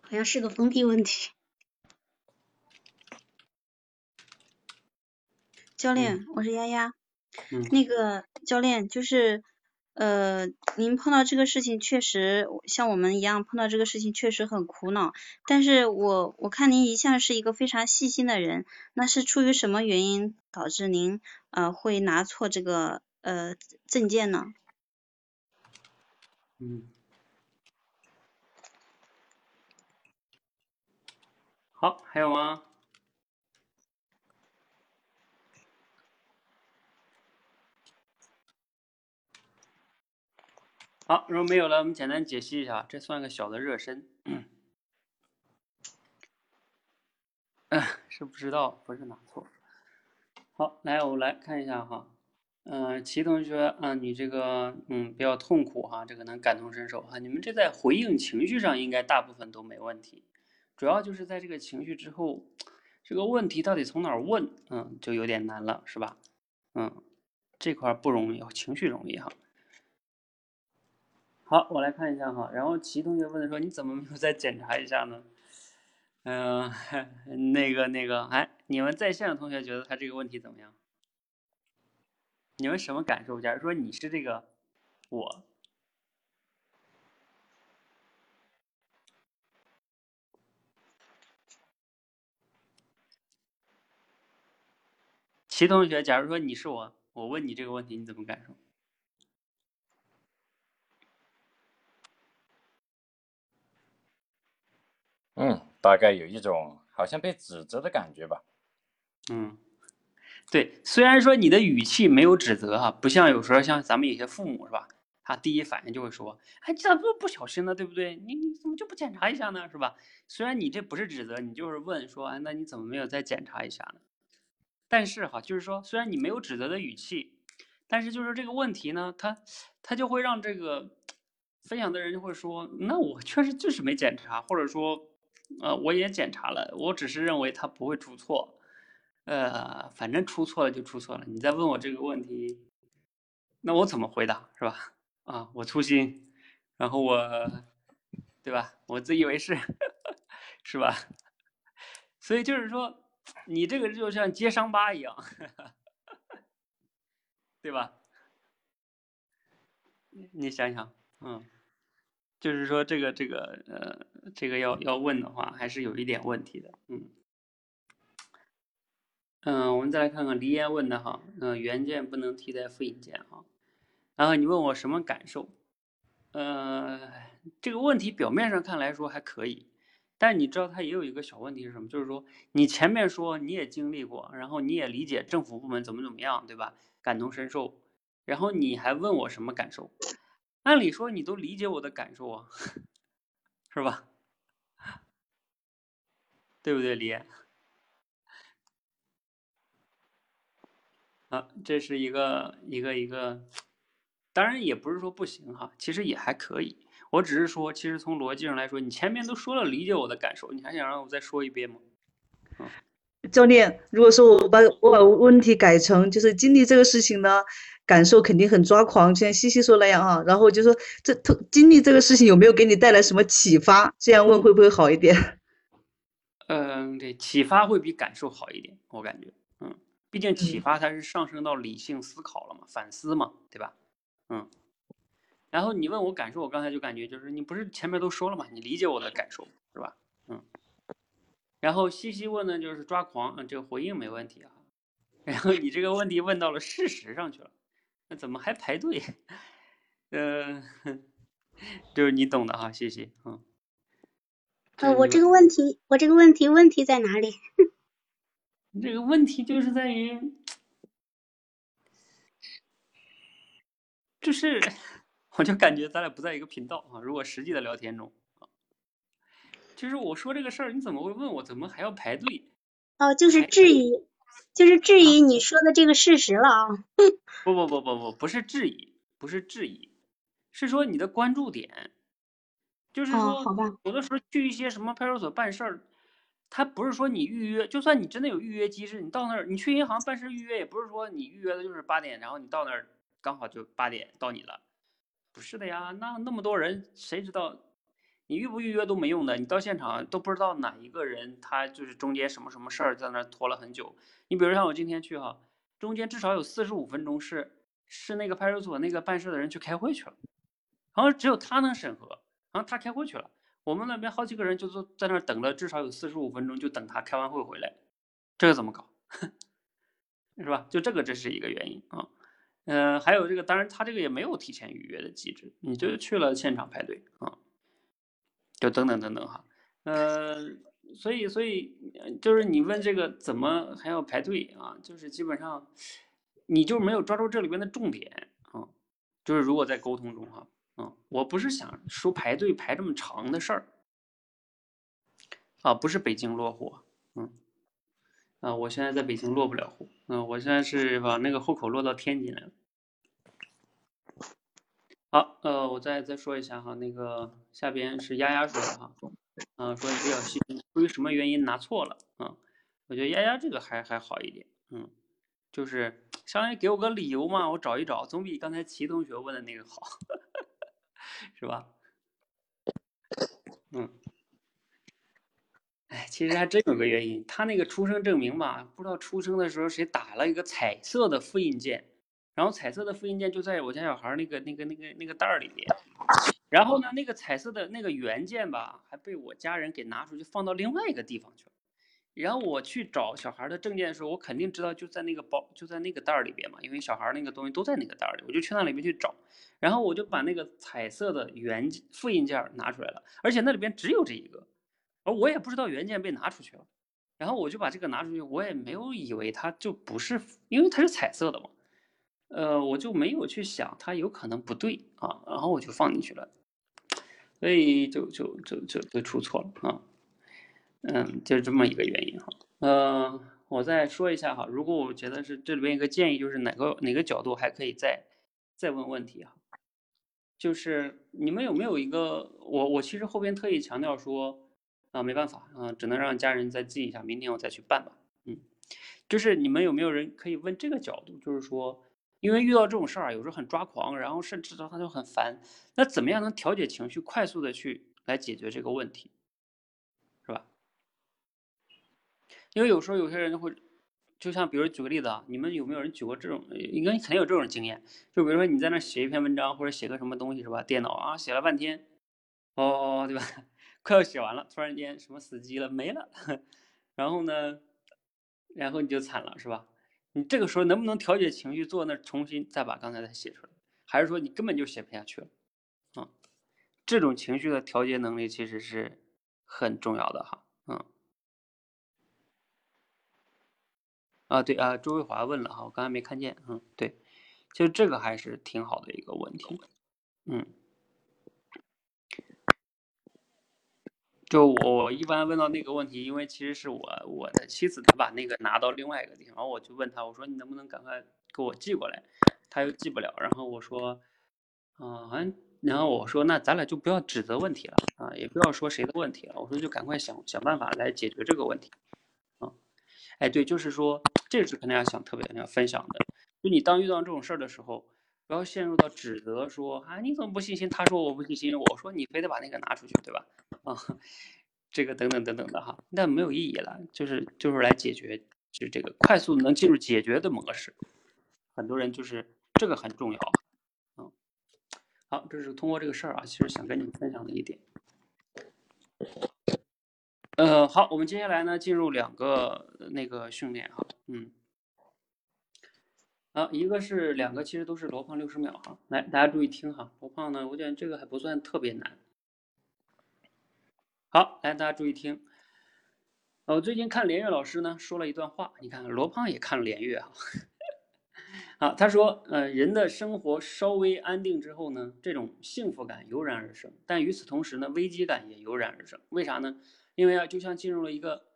好像是个封闭问题。教练，我是丫丫。嗯那个教练就是，呃，您碰到这个事情确实像我们一样碰到这个事情确实很苦恼，但是我我看您一向是一个非常细心的人，那是出于什么原因导致您呃会拿错这个呃证件呢？嗯，好，还有吗？好，如果没有了，我们简单解析一下，这算个小的热身。嗯，是不知道，不是拿错。好，来，我来看一下哈。嗯、呃，齐同学，啊、你这个嗯比较痛苦哈，这个能感同身受哈。你们这在回应情绪上应该大部分都没问题，主要就是在这个情绪之后，这个问题到底从哪儿问，嗯，就有点难了，是吧？嗯，这块儿不容易，情绪容易哈。好，我来看一下哈。然后齐同学问的说："你怎么没有再检查一下呢？"嗯、那个那个，哎，你们在线的同学觉得他这个问题怎么样？你们什么感受？假如说你是这个我，齐同学，假如说你是我，我问你这个问题，你怎么感受？嗯，大概有一种好像被指责的感觉吧。嗯，对，虽然说你的语气没有指责哈、不像有时候像咱们有些父母是吧？他第一反应就会说："哎，这咋不不小心呢？对不对？你你怎么就不检查一下呢？是吧？"虽然你这不是指责，你就是问说："哎，那你怎么没有再检查一下呢？"但是哈，就是说，虽然你没有指责的语气，但是就是这个问题呢，它它就会让这个分享的人就会说，那我确实就是没检查，或者说，呃，我也检查了，我只是认为它不会出错，呃，反正出错了就出错了，你再问我这个问题，那我怎么回答是吧？啊，我粗心，然后我，对吧？我自以为是，是吧？所以就是说，你这个就像揭伤疤一样，对吧？你想想，嗯，就是说这个这个呃，这个要要问的话，还是有一点问题的，嗯嗯、呃我们再来看看黎烟问的哈，嗯、原件不能替代复印件哈，然后你问我什么感受，呃，这个问题表面上看来说还可以，但你知道它也有一个小问题是什么？就是说你前面说你也经历过，然后你也理解政府部门怎么怎么样，对吧？感同身受，然后你还问我什么感受？按理说你都理解我的感受啊，是吧？对不对，李岩？啊，这是一个一个一个当然也不是说不行哈，其实也还可以。我只是说，其实从逻辑上来说，你前面都说了理解我的感受，你还想让我再说一遍吗？嗯、教练，如果说我把我把问题改成就是经历这个事情呢，感受肯定很抓狂，像西西说那样啊，然后就说这经历这个事情有没有给你带来什么启发？这样问会不会好一点？嗯，对，启发会比感受好一点，我感觉，嗯，毕竟启发它是上升到理性思考了嘛，嗯、反思嘛，对吧？嗯，然后你问我感受，我刚才就感觉就是你不是前面都说了嘛，你理解我的感受是吧？嗯，然后西西问呢就是抓狂，嗯，这个回应没问题啊。然后你这个问题问到了事实上去了，那怎么还排队？呃，就是你懂的哈，西西，嗯。呃，我这个问题，我这个问题问题在哪里？这个问题就是在于。就是，我就感觉咱俩不在一个频道啊。如果实际的聊天中，就是我说这个事儿，你怎么会问我？怎么还要排队？哦，就是质疑，就是质疑你说的这个事实了啊！不不不不不，不是质疑，不是质疑，是说你的关注点，就是说，有的时候去一些什么派出所办事儿，他不是说你预约，就算你真的有预约机制，你到那儿，你去银行办事预约，也不是说你预约的就是八点，然后你到那儿。刚好就八点到你了，不是的呀，那那么多人，谁知道你预不预约都没用的，你到现场都不知道哪一个人他就是中间什么什么事儿在那拖了很久。你比如像我今天去哈，中间至少有四十五分钟是是那个派出所那个办事的人去开会去了，然后只有他能审核，然后他开会去了，我们那边好几个人就都在那等了至少有四十五分钟，就等他开完会回来，这个怎么搞？是吧？就这个这是一个原因啊。嗯、呃，还有这个，当然他这个也没有提前预约的机制，你就去了现场排队啊，就等等等等哈，呃，所以所以就是你问这个怎么还要排队啊，就是基本上你就没有抓住这里边的重点啊，就是如果在沟通中哈，嗯、啊，我不是想说排队排这么长的事儿啊，不是北京落户，嗯。啊，我现在在北京落不了户，嗯、啊，我现在是把那个户口落到天津来了。好，呃，我再再说一下哈，那个下边是丫丫说的哈，嗯、啊，说你比较细心，出于什么原因拿错了，嗯、啊，我觉得丫丫这个还还好一点，嗯，就是相当于给我个理由嘛，我找一找，总比刚才齐同学问的那个好，呵呵是吧？嗯。哎，其实还真有个原因，他那个出生证明吧，不知道出生的时候谁打了一个彩色的复印件，然后彩色的复印件就在我家小孩那个那个那个那个袋里面，然后呢，那个彩色的那个原件吧，还被我家人给拿出去放到另外一个地方去了。然后我去找小孩的证件的时候，我肯定知道就在那个包就在那个袋里边嘛，因为小孩那个东西都在那个袋里，我就去那里面去找，然后我就把那个彩色的原复印件拿出来了，而且那里边只有这一个。而我也不知道原件被拿出去了，然后我就把这个拿出去，我也没有以为它就不是，因为它是彩色的嘛，呃，我就没有去想它有可能不对啊，然后我就放进去了，所以就就就就就出错了啊，嗯，就是这么一个原因哈，呃，我再说一下哈，如果我觉得是这里边一个建议就是哪个哪个角度还可以再再问问题哈，就是你们有没有一个我我其实后边特意强调说。啊，没办法啊，只能让家人再记一下，明天我再去办吧。嗯，就是你们有没有人可以问这个角度，就是说，因为遇到这种事儿，有时候很抓狂，然后甚至他就很烦，那怎么样能调节情绪，快速的去来解决这个问题，是吧？因为有时候有些人会，就像比如举个例子啊，你们有没有人举过这种，应该肯定有这种经验，就比如说你在那写一篇文章或者写个什么东西是吧？电脑啊写了半天，哦，对吧？快要写完了，突然间什么死机了没了，然后呢，然后你就惨了是吧？你这个时候能不能调节情绪，坐那重新再把刚才再写出来，还是说你根本就写不下去了？嗯，这种情绪的调节能力其实是很重要的哈，嗯。啊对啊，周卫华问了哈，我刚才没看见，嗯对，其实这个还是挺好的一个问题，嗯。就我一般问到那个问题，因为其实是我我的妻子她把那个拿到另外一个地方，然后我就问她，我说你能不能赶快给我寄过来？她又寄不了，然后我说啊，好像然后我说，那咱俩就不要指责问题了啊，也不要说谁的问题了，我说就赶快想想办法来解决这个问题啊。哎，对，就是说，这是跟大家想特别想分享的，就你当遇到这种事儿的时候，不要陷入到指责说，啊你怎么不信心？他说我不信心，我说你非得把那个拿出去，对吧？啊，这个等等等等的哈，那没有意义了，就是就是来解决，就这个快速能进入解决的模式，很多人就是这个很重要。嗯，好，这是通过这个事儿啊，其实想跟你们分享的一点。呃，好，我们接下来呢进入两个呃那个训练哈，嗯，啊，一个是两个其实都是罗胖六十秒哈，来大家注意听哈，罗胖呢，我觉得这个还不算特别难。好，来大家注意听，呃，我最近看连岳老师呢说了一段话，你看罗胖也看连岳哈，啊，他说，呃，人的生活稍微安定之后呢，这种幸福感油然而生，但与此同时呢，危机感也油然而生。为啥呢？因为啊，就像进入了一个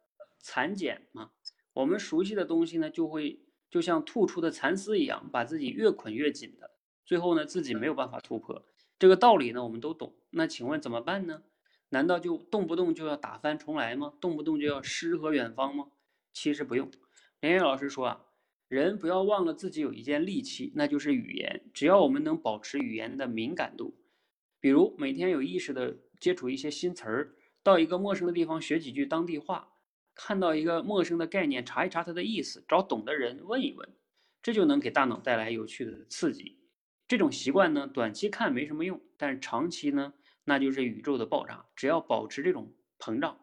蚕茧嘛，我们熟悉的东西呢，就会就像吐出的蚕丝一样，把自己越捆越紧的，最后呢，自己没有办法突破。这个道理呢，我们都懂。那请问怎么办呢？难道就动不动就要打翻重来吗？动不动就要诗和远方吗？其实不用。连岳老师说啊，人不要忘了自己有一件利器，那就是语言。只要我们能保持语言的敏感度，比如每天有意识的接触一些新词儿，到一个陌生的地方学几句当地话，看到一个陌生的概念查一查它的意思，找懂的人问一问，这就能给大脑带来有趣的刺激。这种习惯呢，短期看没什么用，但是长期呢，那就是宇宙的爆炸。只要保持这种膨胀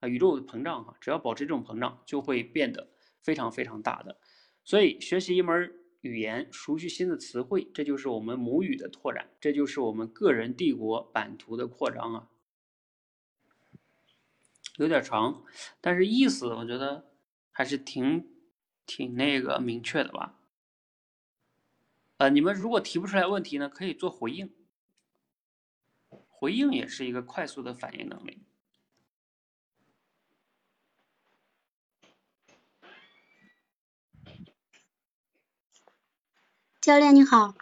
啊，宇宙的膨胀哈、只要保持这种膨胀，就会变得非常非常大的。所以，学习一门语言，熟悉新的词汇，这就是我们母语的拓展，这就是我们个人帝国版图的扩张啊。有点长，但是意思我觉得还是挺挺那个明确的吧。呃，你们如果提不出来问题呢，可以做回应，回应也是一个快速的反应能力。教练你好，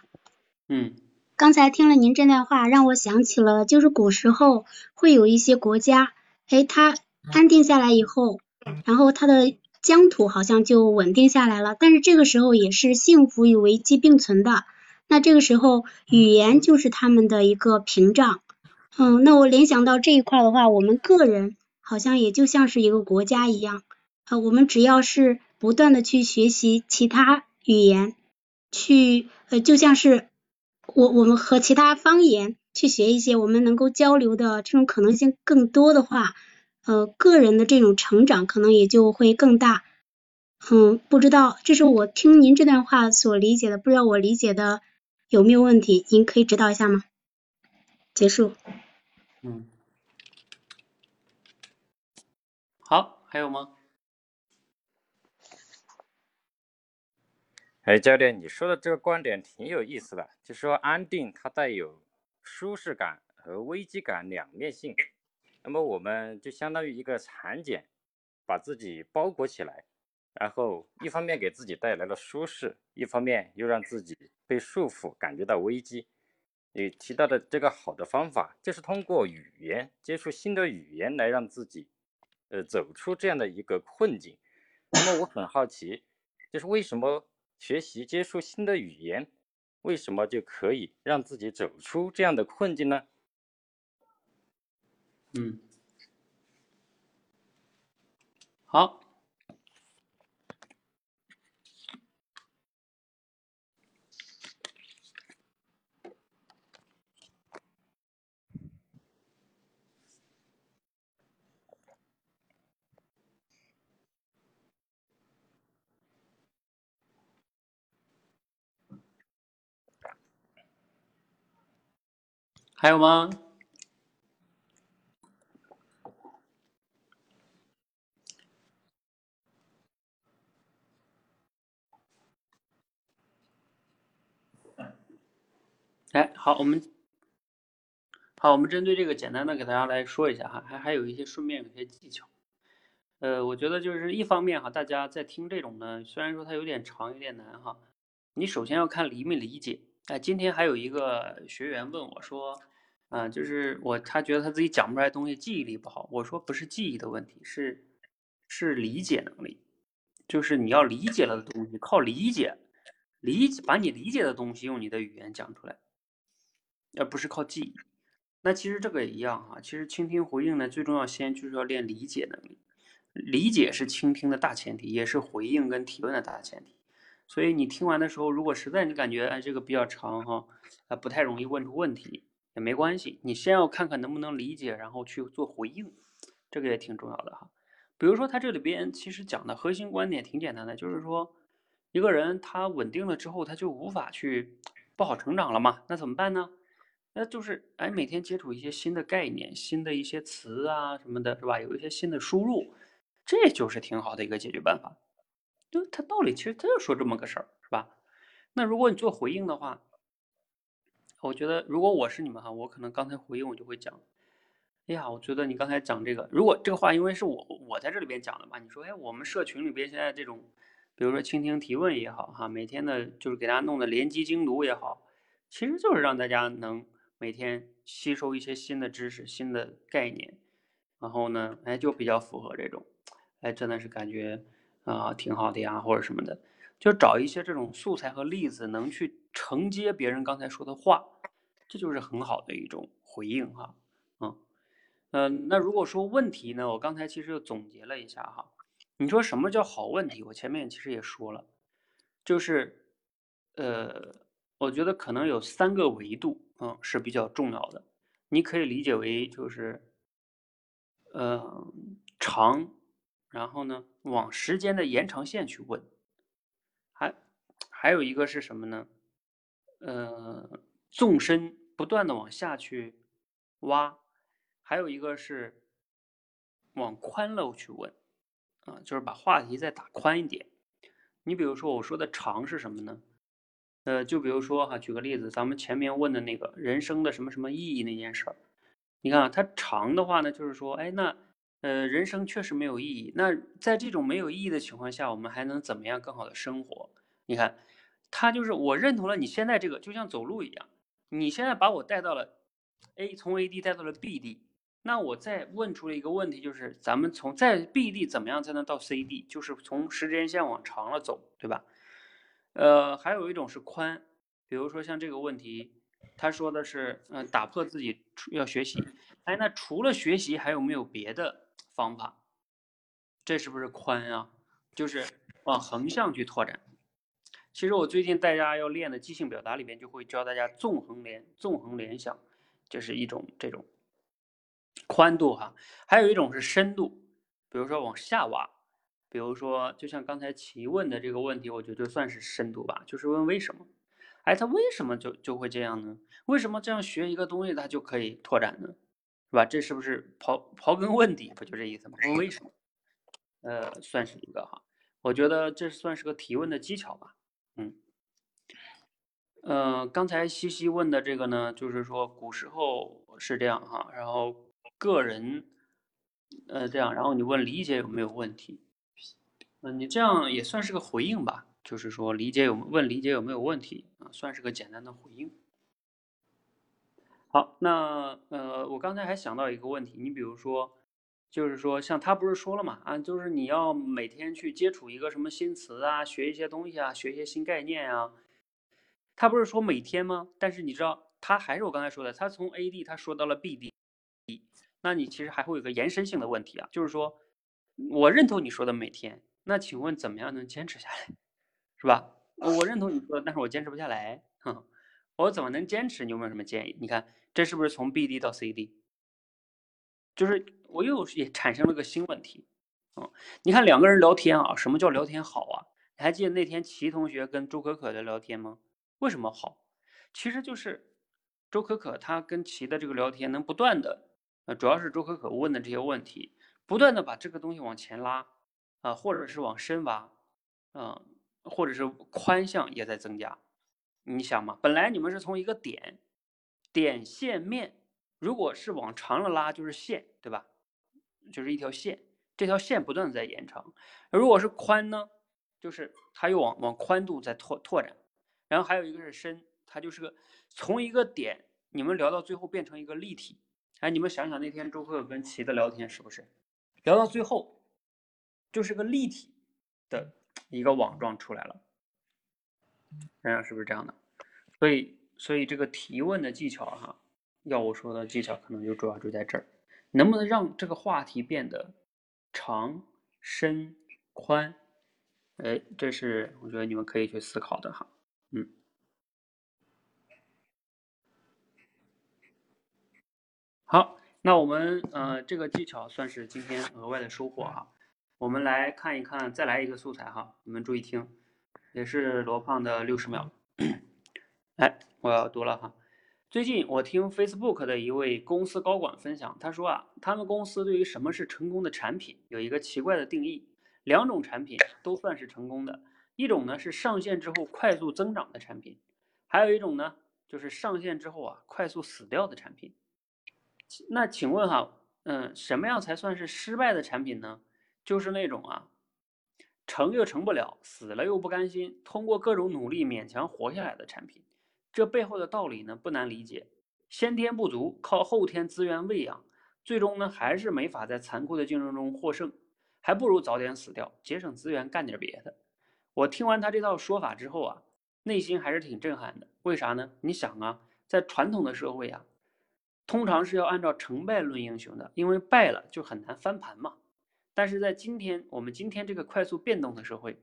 嗯刚才听了您这段话，让我想起了，就是古时候会有一些国家，哎，它安定下来以后，然后它的疆土好像就稳定下来了，但是这个时候也是幸福与危机并存的。那这个时候，语言就是他们的一个屏障。嗯，那我联想到这一块的话，我们个人好像也就像是一个国家一样，呃，我们只要是不断的去学习其他语言，去呃，就像是我我们和其他方言去学一些我们能够交流的这种可能性更多的话，呃，个人的这种成长可能也就会更大。嗯，不知道，这是我听您这段话所理解的，不知道我理解的有没有问题，您可以指导一下吗？结束。嗯，好，还有吗？哎，教练，你说的这个观点挺有意思的，就说安定它带有舒适感和危机感两面性。那么我们就相当于一个蚕茧，把自己包裹起来，然后一方面给自己带来了舒适，一方面又让自己被束缚，感觉到危机。你提到的这个好的方法，就是通过语言接触新的语言来让自己，呃，走出这样的一个困境。那么我很好奇，就是为什么学习接触新的语言，为什么就可以让自己走出这样的困境呢？嗯，好，还有吗？哎，好，我们好，我们针对这个简单的给大家来说一下哈，还还有一些顺便有一些技巧。呃，我觉得就是一方面哈，大家在听这种呢，虽然说它有点长，有点难哈，你首先要看理没理解哎，今天还有一个学员问我说，啊、就是我他觉得他自己讲不出来东西，记忆力不好。我说不是记忆的问题，是是理解能力，就是你要理解了的东西，靠理解，理解把你理解的东西用你的语言讲出来，而不是靠记忆。那其实这个也一样哈、其实倾听回应呢，最重要先就是要练理解能力，理解是倾听的大前提，也是回应跟提问的大前提。所以你听完的时候，如果实在你感觉哎这个比较长哈，啊不太容易问出问题也没关系，你先要看看能不能理解，然后去做回应，这个也挺重要的哈。比如说他这里边其实讲的核心观点挺简单的，就是说一个人他稳定了之后，他就无法去不好成长了嘛，那怎么办呢？那就是哎每天接触一些新的概念、新的一些词啊什么的，是吧？有一些新的输入，这就是挺好的一个解决办法。就他道理其实他就说这么个事儿，是吧？那如果你做回应的话，我觉得如果我是你们哈，我可能刚才回应我就会讲，哎呀，我觉得你刚才讲这个，如果这个话因为是我我在这里边讲的嘛，你说哎，我们社群里边现在这种，比如说倾听提问也好哈，每天的就是给大家弄的联机精读也好，其实就是让大家能每天吸收一些新的知识、新的概念，然后呢，哎，就比较符合这种，哎，真的是感觉啊、挺好的呀，或者什么的，就找一些这种素材和例子，能去承接别人刚才说的话，这就是很好的一种回应哈。嗯嗯、呃那如果说问题呢，我刚才其实又总结了一下哈，你说什么叫好问题？我前面其实也说了，就是呃，我觉得可能有三个维度，嗯，是比较重要的，你可以理解为就是呃长，然后呢往时间的延长线去问，还还有一个是什么呢？呃，纵深不断的往下去挖，还有一个是往宽了去问，啊、就是把话题再打宽一点。你比如说我说的长是什么呢？呃，就比如说哈，举个例子，咱们前面问的那个人生的什么什么意义那件事儿，你看啊，它长的话呢，就是说，哎，那呃，人生确实没有意义。那在这种没有意义的情况下，我们还能怎么样更好的生活？你看，他就是我认同了你现在这个，就像走路一样，你现在把我带到了 A， 从 A 地带到了 B 地，那我再问出了一个问题，就是咱们从在 B 地怎么样才能到 C 地？就是从时间线往长了走，对吧？呃，还有一种是宽，比如说像这个问题，他说的是，嗯、打破自己除要学习，哎，那除了学习还有没有别的方法？这是不是宽啊？就是往横向去拓展。其实我最近大家要练的即兴表达里面，就会教大家纵横联、纵横联想，就是一种这种宽度哈、还有一种是深度，比如说往下挖，比如说就像刚才齐问的这个问题，我觉得就算是深度吧，就是问为什么。哎，他为什么就就会这样呢？为什么这样学一个东西它就可以拓展呢？是吧？这是不是刨刨根问底，不就这意思吗？问为什么？呃，算是一个哈，我觉得这算是个提问的技巧吧。嗯，呃，刚才西西问的这个呢，就是说古时候是这样哈，然后个人呃这样，然后你问理解有没有问题？嗯、你这样也算是个回应吧，就是说理解有问理解有没有问题啊，算是个简单的回应。好，那呃，我刚才还想到一个问题，你比如说，就是说像他不是说了嘛，啊，就是你要每天去接触一个什么新词啊，学一些东西啊，学一些新概念啊。他不是说每天吗？但是你知道，他还是我刚才说的，他从 A 地他说到了 B 地，那你其实还会有一个延伸性的问题啊，就是说，我认同你说的每天，那请问怎么样能坚持下来，是吧？我认同你说的，但是我坚持不下来，哼，我怎么能坚持？你有没有什么建议？你看，这是不是从 B 地到 C 地？就是我又是也产生了个新问题，嗯，你看两个人聊天啊，什么叫聊天好啊？你还记得那天齐同学跟周可可的聊天吗？为什么好？其实就是周可可她跟齐的这个聊天能不断的，呃，主要是周可可问的这些问题，不断的把这个东西往前拉，啊、或者是往深挖，嗯、或者是宽向也在增加。你想嘛，本来你们是从一个点，点线面，如果是往长了拉就是线，对吧？就是一条线，这条线不断的在延长。如果是宽呢，就是它又往往宽度在拓拓展，然后还有一个是深，它就是个从一个点你们聊到最后变成一个立体。哎，你们想想那天周克跟齐的聊天是不是聊到最后就是个立体的一个网状出来了，想想是不是这样的？所以所以这个提问的技巧哈，要我说的技巧可能就主要就在这儿，能不能让这个话题变得长深宽，哎，这是我觉得你们可以去思考的哈。嗯，好，那我们呃这个技巧算是今天额外的收获哈。我们来看一看，再来一个素材哈，你们注意听，也是罗胖的六十秒。哎，我要读了哈。最近我听 Facebook 的一位公司高管分享，他说啊，他们公司对于什么是成功的产品有一个奇怪的定义，两种产品都算是成功的，一种呢是上线之后快速增长的产品，还有一种呢就是上线之后啊快速死掉的产品。那请问哈，嗯，什么样才算是失败的产品呢？就是那种啊，成又成不了，死了又不甘心，通过各种努力勉强活下来的产品。这背后的道理呢不难理解，先天不足靠后天资源喂养，最终呢还是没法在残酷的竞争中获胜，还不如早点死掉，节省资源干点别的。我听完他这套说法之后啊，内心还是挺震撼的。为啥呢？你想啊，在传统的社会啊，通常是要按照成败论英雄的，因为败了就很难翻盘嘛。但是在今天，我们今天这个快速变动的社会，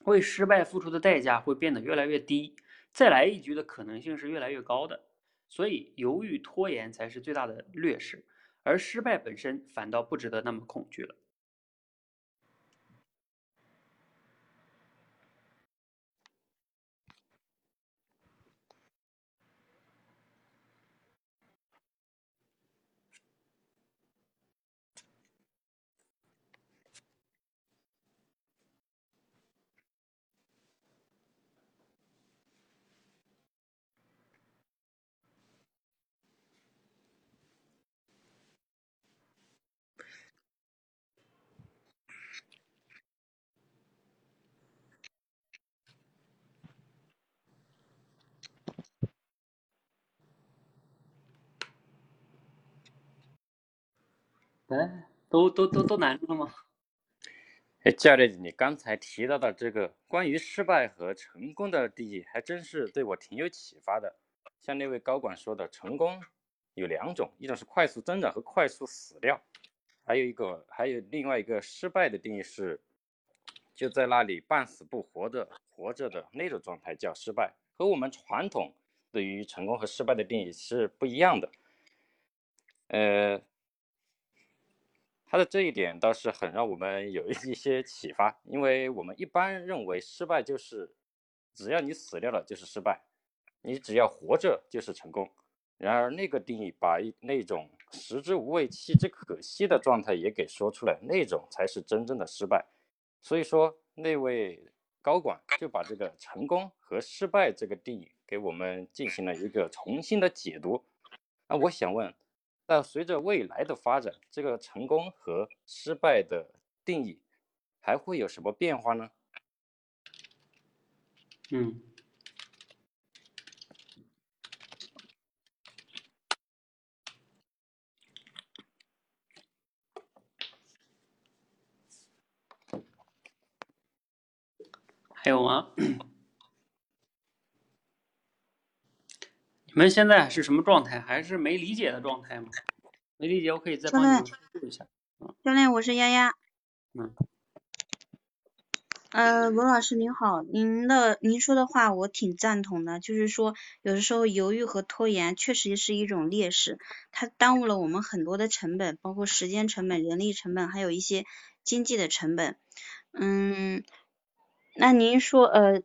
为失败付出的代价会变得越来越低，再来一局的可能性是越来越高的，所以犹豫拖延才是最大的劣势，而失败本身反倒不值得那么恐惧了。哎，都都都都难住了吗？哎，教练，你刚才提到的这个关于失败和成功的定义，还真是对我挺有启发的。像那位高管说的，成功有两种，一种是快速增长和快速死掉，还有一个，还有另外一个失败的定义是，就在那里半死不活的活着的那种状态叫失败，和我们传统对于成功和失败的定义是不一样的。呃。他的这一点倒是很让我们有一些启发，因为我们一般认为失败就是只要你死掉了就是失败，你只要活着就是成功。然而那个定义把那种食之无味弃之可惜的状态也给说出来，那种才是真正的失败。所以说那位高管就把这个成功和失败这个定义给我们进行了一个重新的解读。那我想问，那随着未来的发展，这个成功和失败的定义还会有什么变化呢？嗯，还有吗？你们现在是什么状态？还是没理解的状态吗？没理解，我可以再帮你们复述一下。教练，我是丫丫。嗯。呃，罗老师您好，您的您说的话我挺赞同的，就是说有的时候犹豫和拖延确实是一种劣势，它耽误了我们很多的成本，包括时间成本、人力成本，还有一些经济的成本。嗯，那您说呃。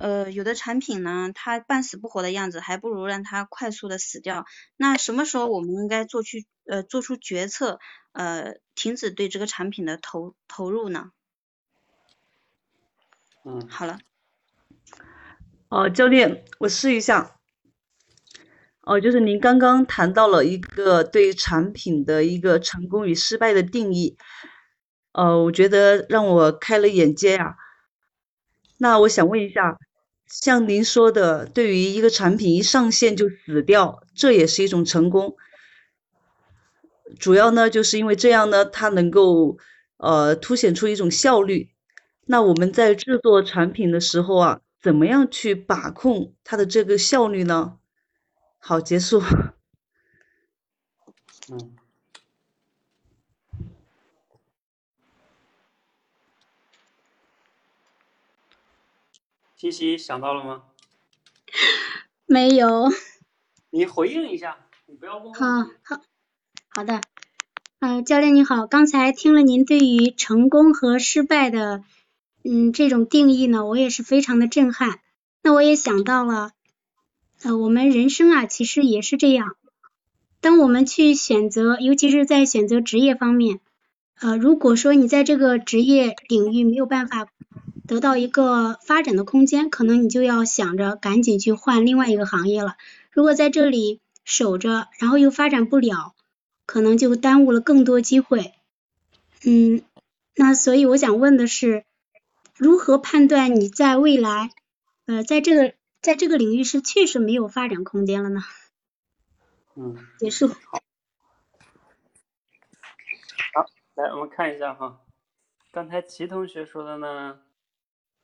呃，有的产品呢，它半死不活的样子，还不如让它快速的死掉。那什么时候我们应该做去呃做出决策，呃，停止对这个产品的投投入呢？嗯，好了。哦，教练，我试一下。哦，就是您刚刚谈到了一个对产品的一个成功与失败的定义，呃，我觉得让我开了眼界啊。那我想问一下。像您说的，对于一个产品一上线就死掉，这也是一种成功。主要呢，就是因为这样呢，它能够呃凸显出一种效率。那我们在制作产品的时候啊，怎么样去把控它的这个效率呢？好，结束。嗯，西西想到了吗？没有。你回应一下，你不要问问好题。好好的，嗯、教练你好，刚才听了您对于成功和失败的嗯这种定义呢，我也是非常的震撼。那我也想到了，呃，我们人生啊其实也是这样，当我们去选择，尤其是在选择职业方面，呃，如果说你在这个职业领域没有办法得到一个发展的空间，可能你就要想着赶紧去换另外一个行业了。如果在这里守着，然后又发展不了，可能就耽误了更多机会。嗯，那所以我想问的是，如何判断你在未来，呃，在这个在这个领域是确实没有发展空间了呢？嗯，结束。好，来我们看一下哈，刚才齐同学说的呢，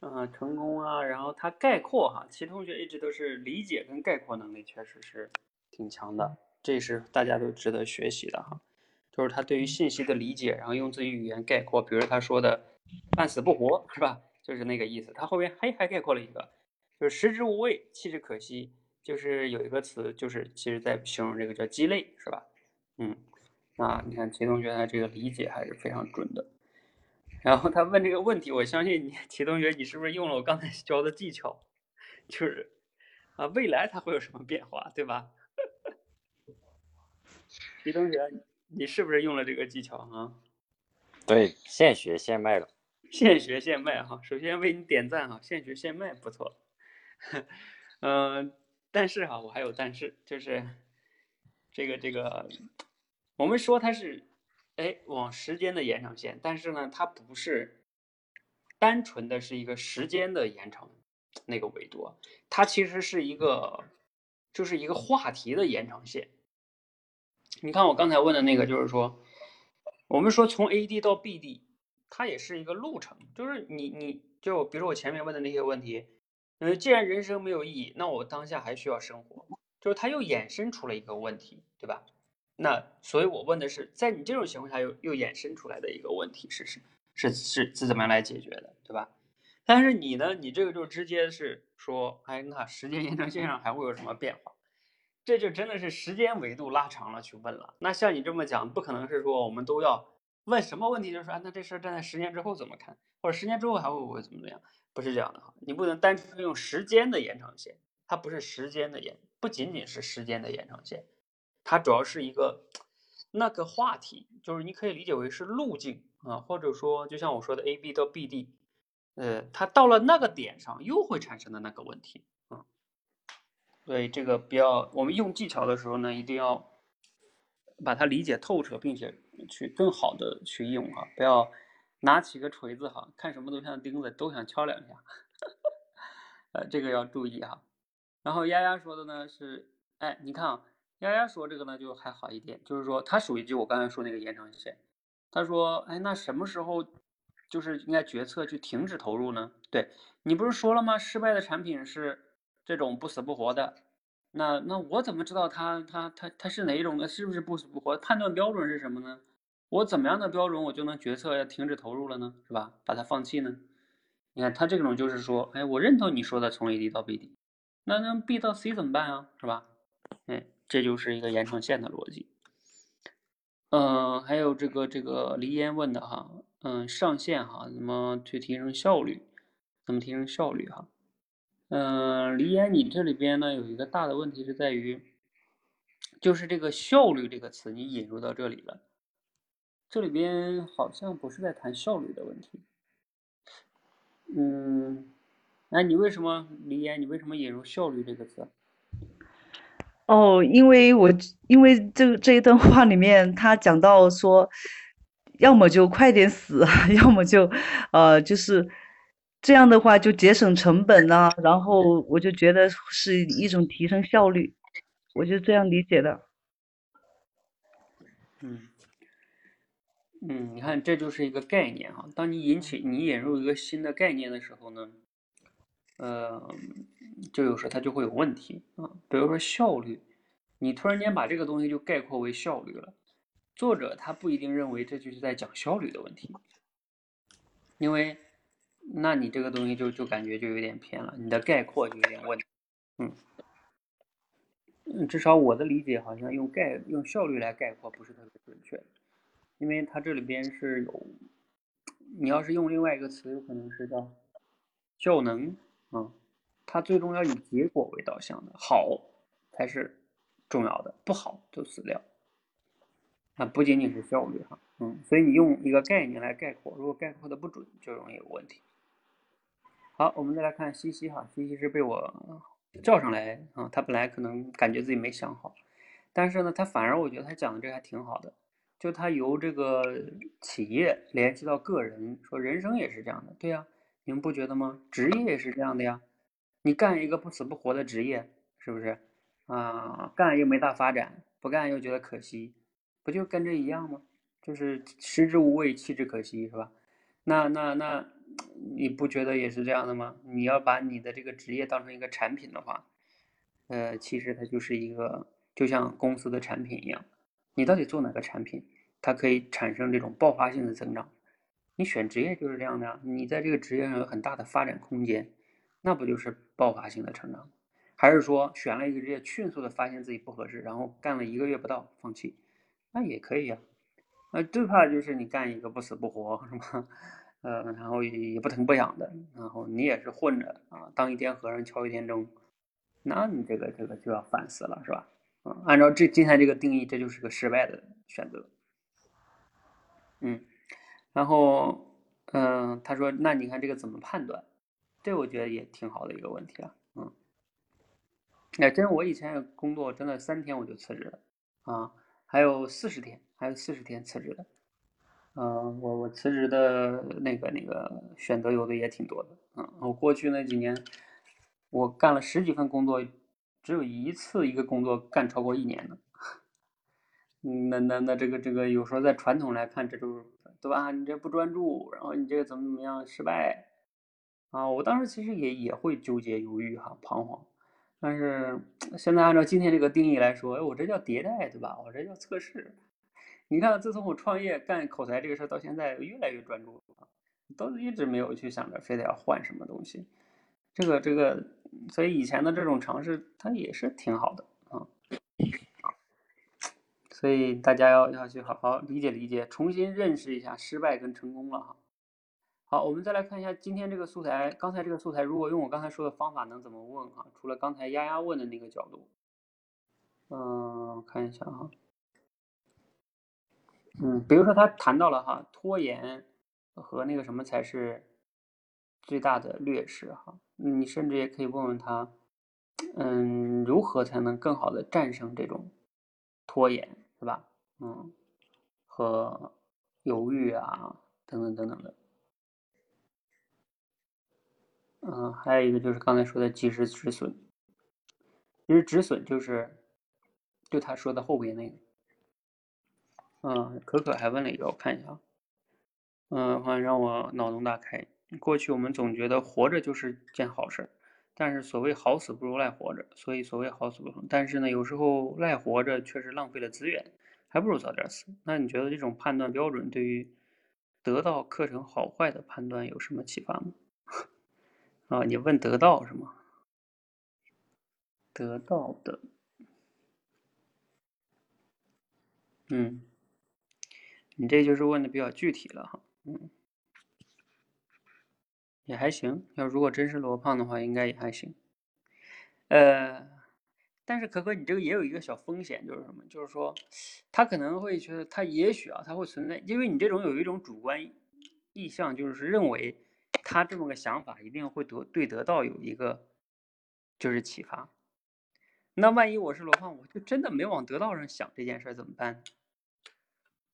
嗯、成功啊，然后他概括哈，齐同学一直都是理解跟概括能力确实是挺强的，这是大家都值得学习的哈。就是他对于信息的理解，然后用自己语言概括，比如他说的半死不活是吧？就是那个意思。他后面还还概括了一个，就是食之无味，弃之可惜，就是有一个词，就是其实在形容这个叫鸡肋是吧？嗯，那你看齐同学他这个理解还是非常准的。然后他问这个问题，我相信你齐同学，你是不是用了我刚才教的技巧？就是啊，未来它会有什么变化，对吧？齐同学，你是不是用了这个技巧啊？对，现学现卖了。现学现卖哈，首先为你点赞哈，现学现卖不错。嗯、但是哈，我还有但是，就是这个这个，我们说它是，哎，往时间的延长线，但是呢，它不是单纯的是一个时间的延长那个维度啊，它其实是一个，就是一个话题的延长线。你看我刚才问的那个，就是说，我们说从 A 地到 B 地，它也是一个路程，就是你你就比如我前面问的那些问题，嗯，既然人生没有意义，那我当下还需要生活，就是它又衍生出了一个问题，对吧？那所以我问的是，在你这种情况下又又衍生出来的一个问题是是是是是怎么样来解决的，对吧？但是你呢，你这个就直接是说，哎，那时间延长线上还会有什么变化？这就真的是时间维度拉长了去问了。那像你这么讲，不可能是说我们都要问什么问题，就是说，啊，那这事儿站在十年之后怎么看，或者十年之后还会不会怎么怎么样？不是这样的哈，你不能单纯用时间的延长线，它不是时间的延，不仅仅是时间的延长线，它主要是一个那个话题，就是你可以理解为是路径啊，或者说就像我说的 A B 到 B D， 呃，它到了那个点上又会产生的那个问题啊。所以这个不要，我们用技巧的时候呢，一定要把它理解透彻，并且去更好的去用啊，不要拿起个锤子哈，看什么都像钉子，都想敲两下，呃，这个要注意哈。然后丫丫说的呢是，哎，你看啊，丫丫说这个呢就还好一点，就是说它属于就我刚才说那个延长线，他说，哎，那什么时候就是应该决策去停止投入呢？对，你不是说了吗？失败的产品是这种不死不活的，那那我怎么知道它它它它是哪一种呢？是不是不死不活？判断标准是什么呢？我怎么样的标准我就能决策要停止投入了呢？是吧？把它放弃呢？你看他这种就是说，哎，我认同你说的从 A D 到 B D， 那那 B 到 C 怎么办啊？是吧？哎，这就是一个延长线的逻辑。嗯，还有这个这个黎烟问的哈，嗯，上线哈，怎么去提升效率？怎么提升效率哈？嗯，黎烟，你这里边呢有一个大的问题是在于，就是这个效率这个词你引入到这里了，这里边好像不是在谈效率的问题。嗯，哎，你为什么黎烟，你为什么引入效率这个词啊？哦，因为我因为这这一段话里面，他讲到说，要么就快点死，要么就，呃，就是这样的话就节省成本呐、然后我就觉得是一种提升效率，我就这样理解的。嗯嗯，你看，这就是一个概念哈。当你引起你引入一个新的概念的时候呢，呃，就有时它就会有问题啊。比如说效率，你突然间把这个东西就概括为效率了，作者他不一定认为这就是在讲效率的问题，因为那你这个东西就就感觉就有点偏了，你的概括就有点问题。嗯，嗯至少我的理解好像用概用效率来概括不是特别准确，因为它这里边是有，你要是用另外一个词，有可能是叫效能啊，它最终要以结果为导向的，好才是重要的，不好就死掉。那不仅仅是效率哈，嗯，所以你用一个概念来概括，如果概括的不准，就容易有问题。好，我们再来看西西哈，西西是被我叫上来啊，他本来可能感觉自己没想好，但是呢，他反而我觉得他讲的这个还挺好的，就他由这个企业联系到个人，说人生也是这样的，对呀，你们不觉得吗？职业也是这样的呀，你干一个不死不活的职业，是不是？啊，干又没大发展，不干又觉得可惜，不就跟这一样吗？就是食之无味，弃之可惜，是吧？那那那，你不觉得也是这样的吗？你要把你的这个职业当成一个产品的话，呃，其实它就是一个，就像公司的产品一样，你到底做哪个产品，它可以产生这种爆发性的增长。你选职业就是这样的啊，你在这个职业上有很大的发展空间，那不就是爆发性的成长吗？还是说选了一个职业，迅速的发现自己不合适，然后干了一个月不到放弃，那也可以呀、啊。呃，最怕就是你干一个不死不活，是吧？呃，然后也也不疼不痒的，然后你也是混着啊，当一天和尚敲一天钟，那你这个这个就要反思了，是吧？嗯，按照这今天这个定义，这就是个失败的选择。嗯，然后嗯、呃他说，那你看这个怎么判断？这我觉得也挺好的一个问题啊。嗯，哎，真我以前有工作真的三天我就辞职了啊，还有四十天，还有四十天辞职的。嗯，我我辞职的那个那个选择有的也挺多的，嗯，我过去那几年，我干了十几份工作，只有一次一个工作干超过一年的，嗯那那那这个这个有时候在传统来看，这就是对吧？你这不专注，然后你这个怎么怎么样失败啊？我当时其实也也会纠结、犹豫哈、彷徨，但是现在按照今天这个定义来说，哎，我这叫迭代对吧？我这叫测试。你看，自从我创业干口才这个事儿到现在，越来越专注了，都一直没有去想着非得要换什么东西。这个这个，所以以前的这种尝试，它也是挺好的啊。所以大家要要去好好理解理解，重新认识一下失败跟成功了哈。好，我们再来看一下今天这个素材，刚才这个素材如果用我刚才说的方法能怎么问哈？除了刚才丫丫问的那个角度，嗯、我看一下哈。嗯，比如说他谈到了哈，拖延和那个什么才是最大的劣势哈。你甚至也可以问问他，嗯，如何才能更好的战胜这种拖延，是吧？嗯，和犹豫啊，等等等等的。嗯，还有一个就是刚才说的及时止损，其实止损就是就他说的后边那个。嗯，可可还问了一个，我看一下啊。嗯，好像让我脑洞大开。过去我们总觉得活着就是件好事儿，但是所谓好死不如赖活着，所以所谓好死不如，但是呢，有时候赖活着却是浪费了资源，还不如早点死。那你觉得这种判断标准对于得到课程好坏的判断有什么启发吗？啊，你问得到是吗？得到的，嗯，你这就是问的比较具体了哈，嗯，也还行。要如果真是罗胖的话，应该也还行。呃，但是可可，你这个也有一个小风险，就是什么？就是说，他可能会觉得，他也许啊，他会存在，因为你这种有一种主观意向，就是认为他这么个想法一定会得对得到有一个就是启发。那万一我是罗胖，我就真的没往得到上想这件事儿怎么办？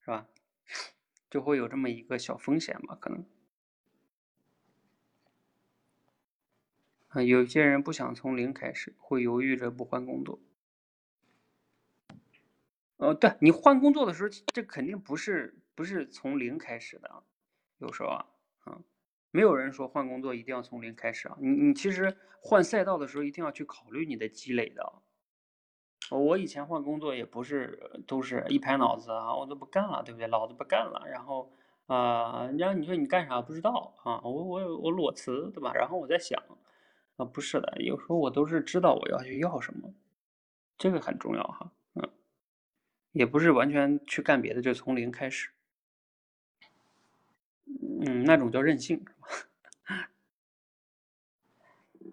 是吧？就会有这么一个小风险吧，可能。啊，有些人不想从零开始，会犹豫着不换工作。呃，对，你换工作的时候，这肯定不是不是从零开始的啊，有时候啊，啊，没有人说换工作一定要从零开始啊。你你其实换赛道的时候，一定要去考虑你的积累的啊。我以前换工作也不是都是一拍脑子啊，我都不干了，对不对？老子不干了，然后啊，人家你说你干啥不知道啊？我我我裸辞，对吧？然后我在想，啊，不是的，有时候我都是知道我要去要什么，这个很重要哈，嗯，也不是完全去干别的就从零开始，嗯，那种叫任性，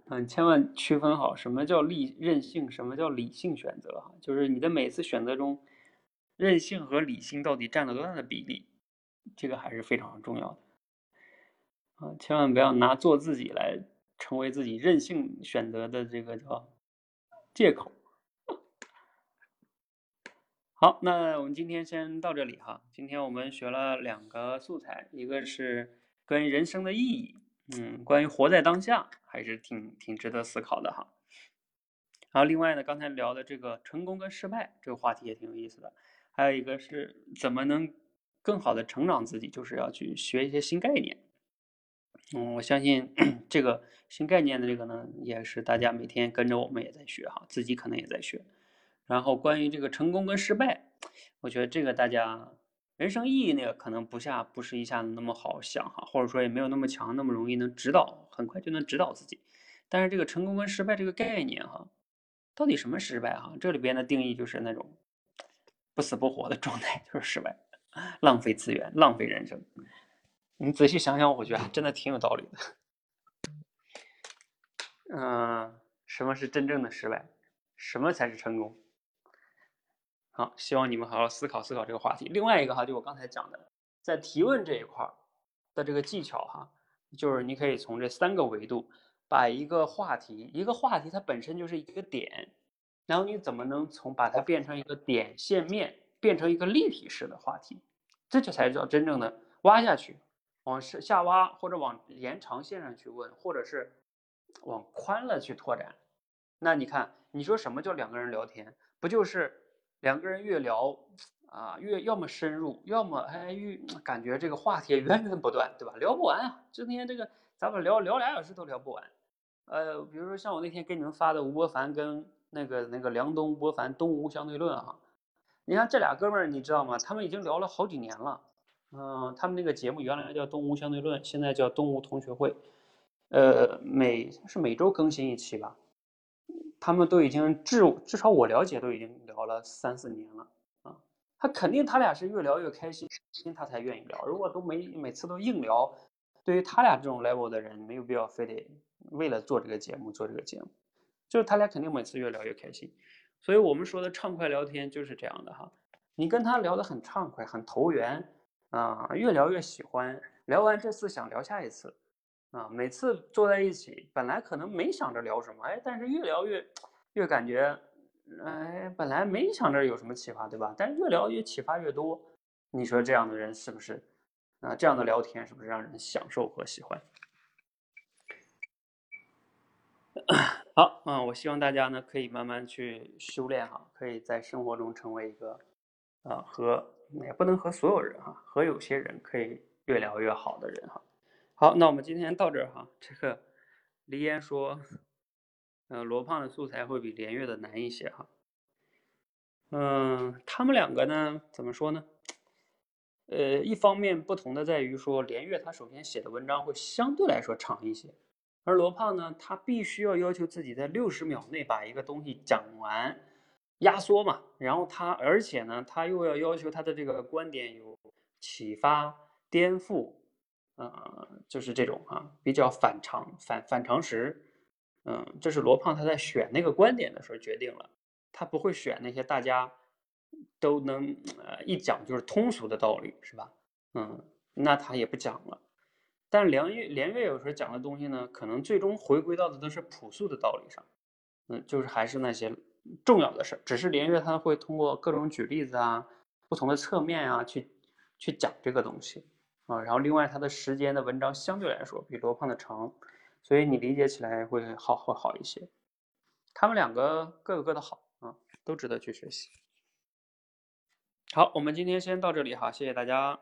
嗯，千万区分好什么叫利任性，什么叫理性选择哈，就是你的每次选择中，任性和理性到底占了多大的比例，这个还是非常重要的啊，千万不要拿做自己来成为自己任性选择的这个叫借口。好，那我们今天先到这里哈。今天我们学了两个素材，一个是关于人生的意义，嗯，关于活在当下，还是挺挺值得思考的哈。然后另外呢，刚才聊的这个成功跟失败这个话题也挺有意思的，还有一个是怎么能更好的成长自己，就是要去学一些新概念。嗯，我相信这个新概念的这个呢，也是大家每天跟着我们也在学哈，自己可能也在学。然后关于这个成功跟失败，我觉得这个大家人生意义那个可能不下不是一下子那么好想哈，或者说也没有那么强那么容易能指导，很快就能指导自己。但是这个成功跟失败这个概念哈，到底什么失败哈？这里边的定义就是那种不死不活的状态就是失败，浪费资源，浪费人生。你仔细想想，我觉得还真的挺有道理的。嗯、呃，什么是真正的失败？什么才是成功？好，希望你们好好思考思考这个话题。另外一个哈，就我刚才讲的，在提问这一块的这个技巧哈，就是你可以从这三个维度，把一个话题，一个话题它本身就是一个点，然后你怎么能从把它变成一个点线面，变成一个立体式的话题，这就才叫真正的挖下去。往下挖，或者往延长线上去问，或者是往宽了去拓展。那你看，你说什么叫两个人聊天？不就是两个人越聊啊，越要么深入，要么哎，感觉这个话题源源不断，对吧？聊不完啊！今天这个咱们聊聊俩小时都聊不完。呃，比如说像我那天给你们发的吴伯凡跟那个那个梁冬、吴伯凡东吴相对论啊，你看这俩哥们儿，你知道吗？他们已经聊了好几年了。嗯，他们那个节目原来叫东吴相对论，现在叫东吴同学会，呃，每是每周更新一期吧。他们都已经至至少我了解都已经聊了三四年了啊。他肯定他俩是越聊越开心，他才愿意聊。如果都没每次都硬聊，对于他俩这种 level 的人，没有必要非得为了做这个节目做这个节目。就是他俩肯定每次越聊越开心，所以我们说的畅快聊天就是这样的哈。你跟他聊得很畅快，很投缘。啊，越聊越喜欢，聊完这次想聊下一次，啊，每次坐在一起，本来可能没想着聊什么，哎，但是越聊越，越感觉，哎，本来没想着有什么启发，对吧？但是越聊越启发越多，你说这样的人是不是？啊，这样的聊天是不是让人享受和喜欢？好，嗯，我希望大家呢可以慢慢去修炼哈，可以在生活中成为一个，啊和。也不能和所有人哈，和有些人可以越聊越好的人哈。好，那我们今天到这儿哈。这个黎烟说，呃，罗胖的素材会比连月的难一些哈。嗯、呃，他们两个呢，怎么说呢？呃，一方面不同的在于说，连月他首先写的文章会相对来说长一些，而罗胖呢，他必须要要求自己在六十秒内把一个东西讲完。压缩嘛，然后他，而且呢，他又要要求他的这个观点有启发、颠覆，呃，就是这种啊，比较反常、反反常识，嗯、呃，这是罗胖他在选那个观点的时候决定了，他不会选那些大家都能呃一讲就是通俗的道理，是吧？嗯，那他也不讲了。但梁月连月有时候讲的东西呢，可能最终回归到的都是朴素的道理上，嗯，就是还是那些。重要的事，只是连月他会通过各种举例子啊，不同的侧面啊，去去讲这个东西啊。然后另外他的时间的文章相对来说比罗胖的长，所以你理解起来会好会好一些。他们两个各有各的好啊，都值得去学习。好，我们今天先到这里哈，谢谢大家。